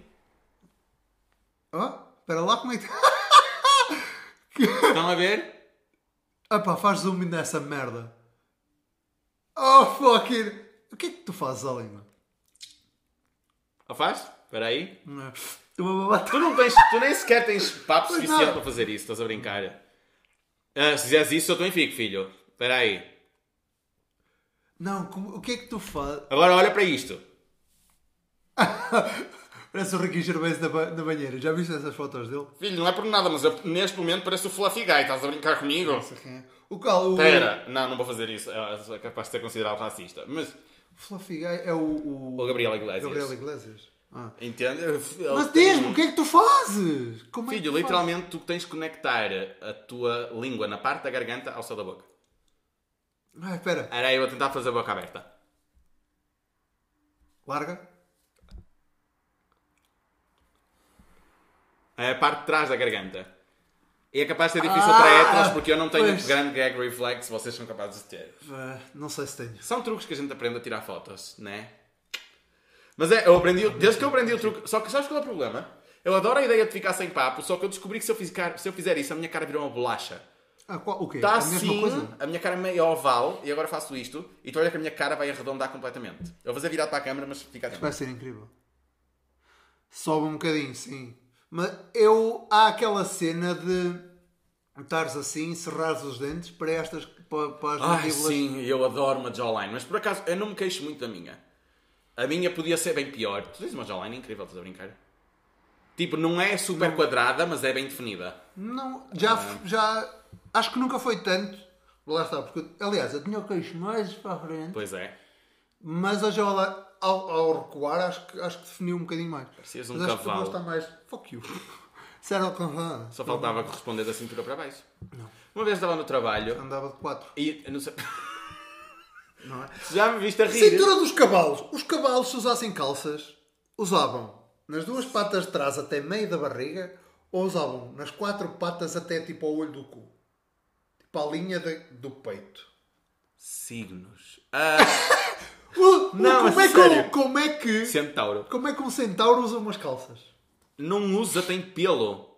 Ah, espera lá, como é que... Estão a ver? Ah pá, faz zoom nessa merda. Oh fucking... O que é que tu fazes ali, mano? Ah, faz? Espera aí. Não. Tu, não tens, tu nem sequer tens papo pois suficiente não. para fazer isso. Estás a brincar. Ah, se fizeres isso, eu também fico, filho. Espera aí. Não, como, o que é que tu fazes? Agora olha para isto. Parece o Ricky Gervais na, ba na banheira. Já viste essas fotos dele? Filho, não é por nada, mas eu, neste momento parece o Fluffy Guy. Estás a brincar comigo? Não sei quem é. O qual? O... Pera, não, não vou fazer isso. É capaz de ser considerado racista. Mas... O Fluffy Guy é o... O, o Gabriel Iglesias. Gabriel Iglesias. Ah. Entende? Mas diz-me, o que é que tu fazes? Como Filho, é que tu literalmente fazes? Tu tens de conectar a tua língua na parte da garganta ao céu da boca. Ah, espera. Era eu a tentar fazer a boca aberta. Larga. É a parte de trás da garganta. E é capaz de ser difícil ah, para héteros porque eu não tenho pois. grande gag reflex, vocês são capazes de ter. Uh, não sei se tenho. São truques que a gente aprende a tirar fotos, não é? Mas é, eu aprendi, desde que eu aprendi o truque, só que sabes qual é o problema? Eu adoro a ideia de ficar sem papo, só que eu descobri que se eu fizer, se eu fizer isso, a minha cara virou uma bolacha. Ah, qual, o quê? Está a assim, mesma coisa? A minha cara é meio oval, e agora faço isto, e tu olha que a minha cara vai arredondar completamente. Eu vou fazer virado para a câmera, mas fica atento. Vai ser incrível. Sobe um bocadinho, sim. Mas eu... Há aquela cena de... Estares assim, cerrares os dentes para estas... Para, para as Ai, mandíbulas. Sim, eu adoro uma jawline. Mas por acaso, eu não me queixo muito da minha. A minha podia ser bem pior. Tu tens uma jawline incrível, estás a brincar? Tipo, não é super não. quadrada, mas é bem definida. Não, já... Ah. já Acho que nunca foi tanto. Lá está, porque... Aliás, eu tinha o queixo mais para a frente. Pois é. Mas a jawline... Ao, ao recuar, acho que, acho que definiu um bocadinho mais. Parecias um cavalo. Mas acho que tu mais... Fuck you. Só faltava corresponder da cintura para baixo. Não. Uma vez estava no trabalho... Andava de quatro. E... Não sei... Não é? Já me viste a rir? Cintura dos cavalos. Os cavalos, se usassem calças, usavam nas duas patas de trás até meio da barriga ou usavam nas quatro patas até tipo ao olho do cu. Tipo à linha de, do peito. Signos. Ah... Uh, não, como, é que, como é que centauro. Como é que um centauro usa umas calças? Não usa, tem pelo.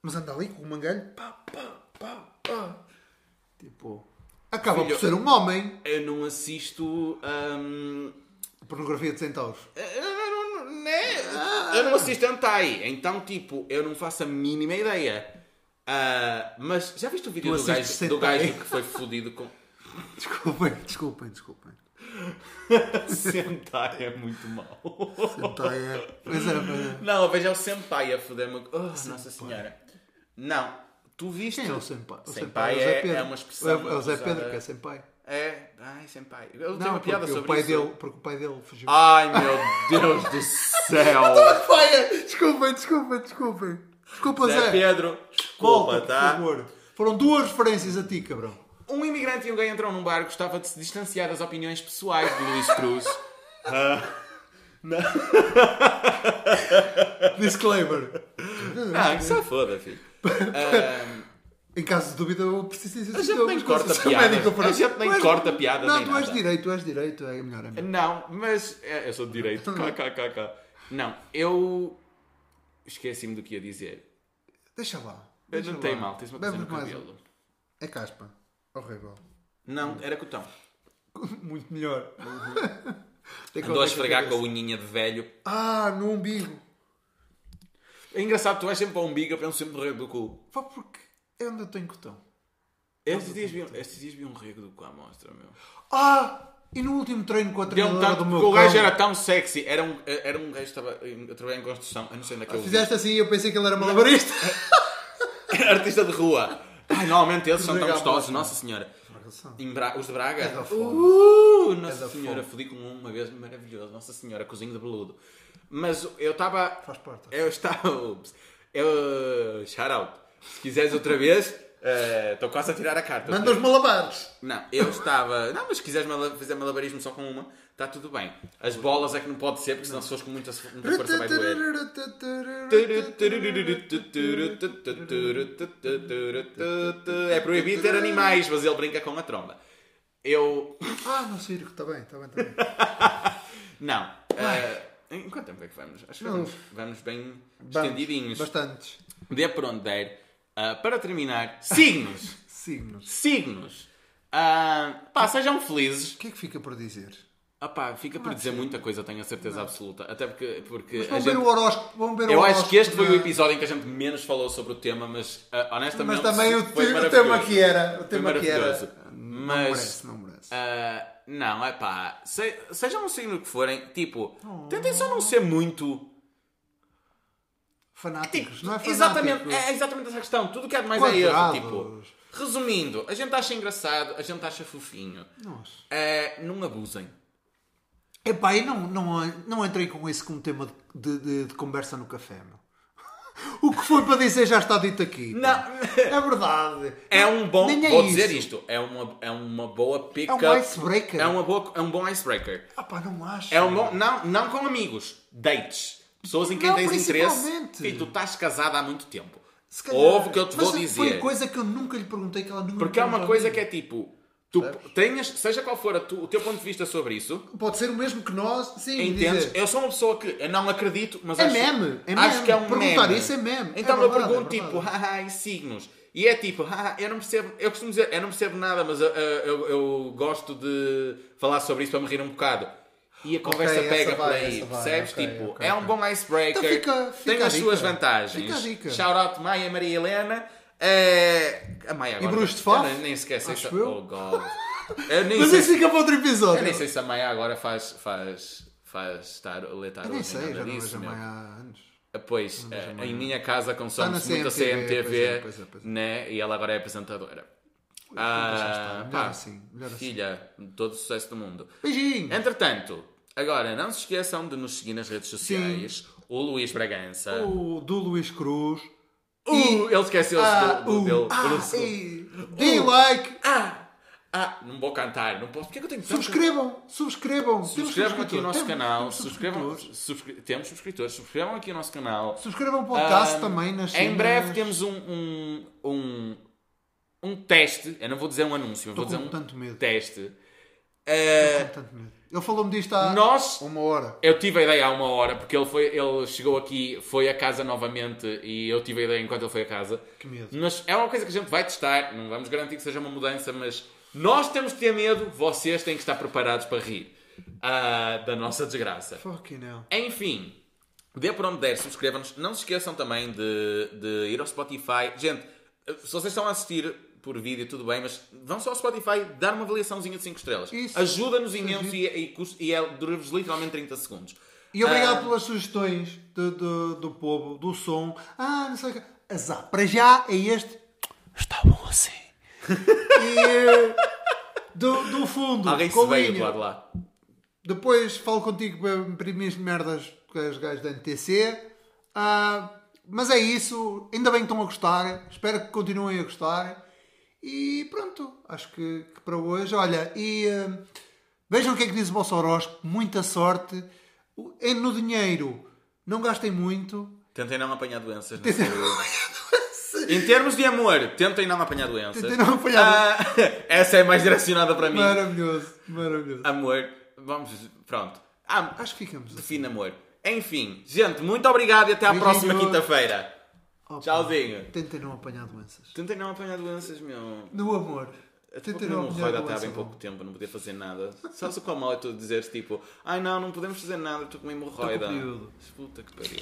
Mas anda ali com o mangalho. Pá, pá, pá, pá. Tipo... Acaba Filho, por ser um homem. Eu não assisto... Um... Pornografia de centauros. Eu não, não, não, é, ah. eu não assisto hentai. Então, tipo, eu não faço a mínima ideia. Uh, mas já viste o vídeo do gajo, do gajo que foi fodido com... Desculpem, desculpem, desculpem. Senpai é muito mau. Senpai é. Pois é, pois é. Não, veja o Senpai a foder-me. Oh, Nossa Senhora. Não, tu viste. Quem é o Senpai? O Senpai, senpai é, é, é uma expressão. É o Zé Pedro que é Senpai. É, ai, Senpai. Eu não, uma piada sobre o pai isso. Dele, porque o pai dele fugiu. Ai, meu Deus do céu. Desculpem, desculpem, desculpem. Desculpa, Zé. Zé Pedro, desculpa, tá? Por favor. Foram duas referências a ti, cabrão. Um imigrante e um gay entram num bar e gostava de se distanciar das opiniões pessoais de Luís Cruz. uh, não. Disclaimer. Ah, só foda, filho. uh, em caso de dúvida, eu preciso dizer... A gente nem corta piadas. A gente nem corta piadas. Não, tu és direito, tu és direito. É melhor, é melhor. Não, mas... Eu sou de direito. Cá, cá, cá, cá. Não, eu... Esqueci-me do que ia dizer. Deixa lá. Deixa não tem mal, tens uma coisa no cabelo. É caspa. Horrível. Não, era cotão. Muito melhor. Uhum. Andou a esfregar com a unhinha de velho. Ah, no umbigo. É engraçado, tu vais sempre para o umbigo, eu penso sempre no rego do cu. Pá, porque eu ainda tenho cotão. Estes dias, vi, estes dias vi um rego do cu à mostra, meu. Ah, e no último treino com a treinadora do meu cão. O gajo era tão sexy. Era um, era um gajo que estava a trabalhar em construção. Eu não sei onde é que eu fizeste assim e eu pensei que ele era malabarista. Era artista de rua. Ai, normalmente eles são tão gostosos, Nossa Senhora. Bra... Os de Braga. É da uh, Nossa é da Senhora, fodi com um uma vez, maravilhoso. Nossa Senhora, cozinho de beludo. Mas eu estava... Faz parte. Eu estava... Eu... Shout out. Se quiseres outra vez, estou uh... quase a tirar a carta. Manda os malabares. Não, eu estava... Não, mas se quiseres mal... fazer malabarismo só com uma, está tudo bem. As bolas é que não pode ser, porque senão se fores com muita, muita força vai doer. É proibido ter animais, mas ele brinca com a tromba. Eu... Ah, no circo, está bem, está bem, está bem. Não. Uh, em quanto tempo é que vamos? Acho que vamos, vamos bem vamos, estendidinhos. Bastantes. Dê por onde der. Uh, para terminar, signos. Signos. Signos. Uh, pá, sejam felizes. O que é que fica por dizer? Ah pá, fica por dizer muita coisa, tenho a certeza não. absoluta. Até porque... porque mas vamos ver gente... o horóscopo. Vamos ver eu o horóscopo, acho que este foi o episódio em que a gente menos falou sobre o tema, mas uh, honestamente... Mas também o, foi o tema que era. O tema que era. Não merece, não merece. Uh, não, é pá. Se, sejam um signo que forem, tipo... Oh. Tentem só não ser muito... Fanáticos, tipo, não é fanáticos. Exatamente, é exatamente essa questão. Tudo o que há de mais é erro, tipo... Resumindo, a gente acha engraçado, a gente acha fofinho. Nossa. Uh, não abusem. Epá, eu não, não, não entrei com isso como tema de, de, de conversa no café, meu. O que foi para dizer já está dito aqui. Não. É verdade. É um bom... É vou isso. dizer isto. É uma, é uma boa pick-up. É um icebreaker. É, uma boa, é um bom icebreaker. Ah pá, não acho. É um bom, não, não com amigos. Dates. Pessoas em quem não, tens interesse. E tu estás casada há muito tempo. Se calhar, ouve o que eu te vou dizer. Mas foi coisa que eu nunca lhe perguntei que ela nunca Porque é uma coisa que é tipo... Tu tenhas, seja qual for a tu, o teu ponto de vista sobre isso... Pode ser o mesmo que nós, sim. Entendes? Dizer. Eu sou uma pessoa que eu não acredito, mas é acho, meme, é acho meme. que é um Perguntar meme. isso é meme. Então é eu verdade, pergunto, é tipo, haha, e signos. E é tipo, haha, eu não percebo... Eu costumo dizer, eu não percebo nada, mas eu, eu, eu gosto de falar sobre isso para me rir um bocado. E a conversa okay, pega por aí, vai, percebes? Okay, tipo, okay, é um okay. bom icebreaker, então fica, fica tem as rica. suas vantagens. Fica Shout out Maia e Maria Helena. É... A Maia agora. E Bruce de Faf? Nem esquece essa. Oh God. Mas isso fica para outro episódio. Eu nem sei se a Maia agora faz, faz, faz estar a letar hoje. Nem sei, já não vejo a Maia há anos. Pois, uh, em minha casa consome-se muito a C M T V, pois é, pois é. Né? E ela agora é apresentadora. Ah, melhor pá, assim, melhor filha, assim. Todo o sucesso do mundo. Beijinho! Entretanto, agora não se esqueçam de nos seguir nas redes sociais. Sim. O Luís Bragança, o do Luís Cruz. Uh, ele esqueceu-se ah, do, do, uh, dele. Ah, e, dê uh, like. Ah, ah, não vou cantar. Não posso. Porque é que eu tenho que subscribam, subscribam. Subscrevam aqui o nosso temos, canal. Temos subscribam, subscri... Temos subscritores. Subscrevam aqui o nosso canal. Subscrevam o podcast um, também. Nas em cenas... breve temos um, um, um, um teste. Eu não vou dizer um anúncio. Eu vou dizer um tanto medo. teste. Uh, com tanto medo. Ele falou-me disto há Nós, uma hora. Eu tive a ideia há uma hora, porque ele, foi, ele chegou aqui, foi a casa novamente, e eu tive a ideia enquanto ele foi a casa. Que medo. Mas é uma coisa que a gente vai testar, não vamos garantir que seja uma mudança, mas nós temos de ter medo, vocês têm que estar preparados para rir uh, da nossa desgraça. Fucking hell. Enfim, dê por onde der, subscrevam-nos. Não se esqueçam também de, de ir ao Spotify. Gente, se vocês estão a assistir... por vídeo, tudo bem, mas vão só ao Spotify dar uma avaliaçãozinha de cinco estrelas. Ajuda-nos imenso e, e, e é, dura-vos literalmente trinta segundos. E obrigado ah, pelas sugestões de, de, do povo, do som. Ah, não sei o que. Azar. Para já é este. Está bom assim. E do, do fundo. Alguém se veio do lado lá. Depois falo contigo para minhas merdas com os gajos da N T C. Ah, mas é isso. Ainda bem que estão a gostar. Espero que continuem a gostar. E pronto. Acho que, que para hoje. Olha, e uh, vejam o que é que diz o vosso horóscopo. Muita sorte. No dinheiro, não gastem muito. Tentem não apanhar doenças. Tentem não apanhar doenças. Em termos de amor, tentem não apanhar doenças. Tentem não apanhar doenças. Ah, essa é mais direcionada para mim. Maravilhoso, maravilhoso. Amor, vamos, pronto. Ah, acho que ficamos define assim. Amor. Enfim, gente, muito obrigado e até à Beijinho. próxima quinta-feira. Oh, tchauzinho. Tentem não apanhar doenças. Tentem não apanhar doenças, meu. No amor. Até porque não me roda até há bem pouco tempo, não podia fazer nada. Só se o qual mal é tu dizeres tipo, ai não, não podemos fazer nada, estou com uma hemorroida. Puta que pariu.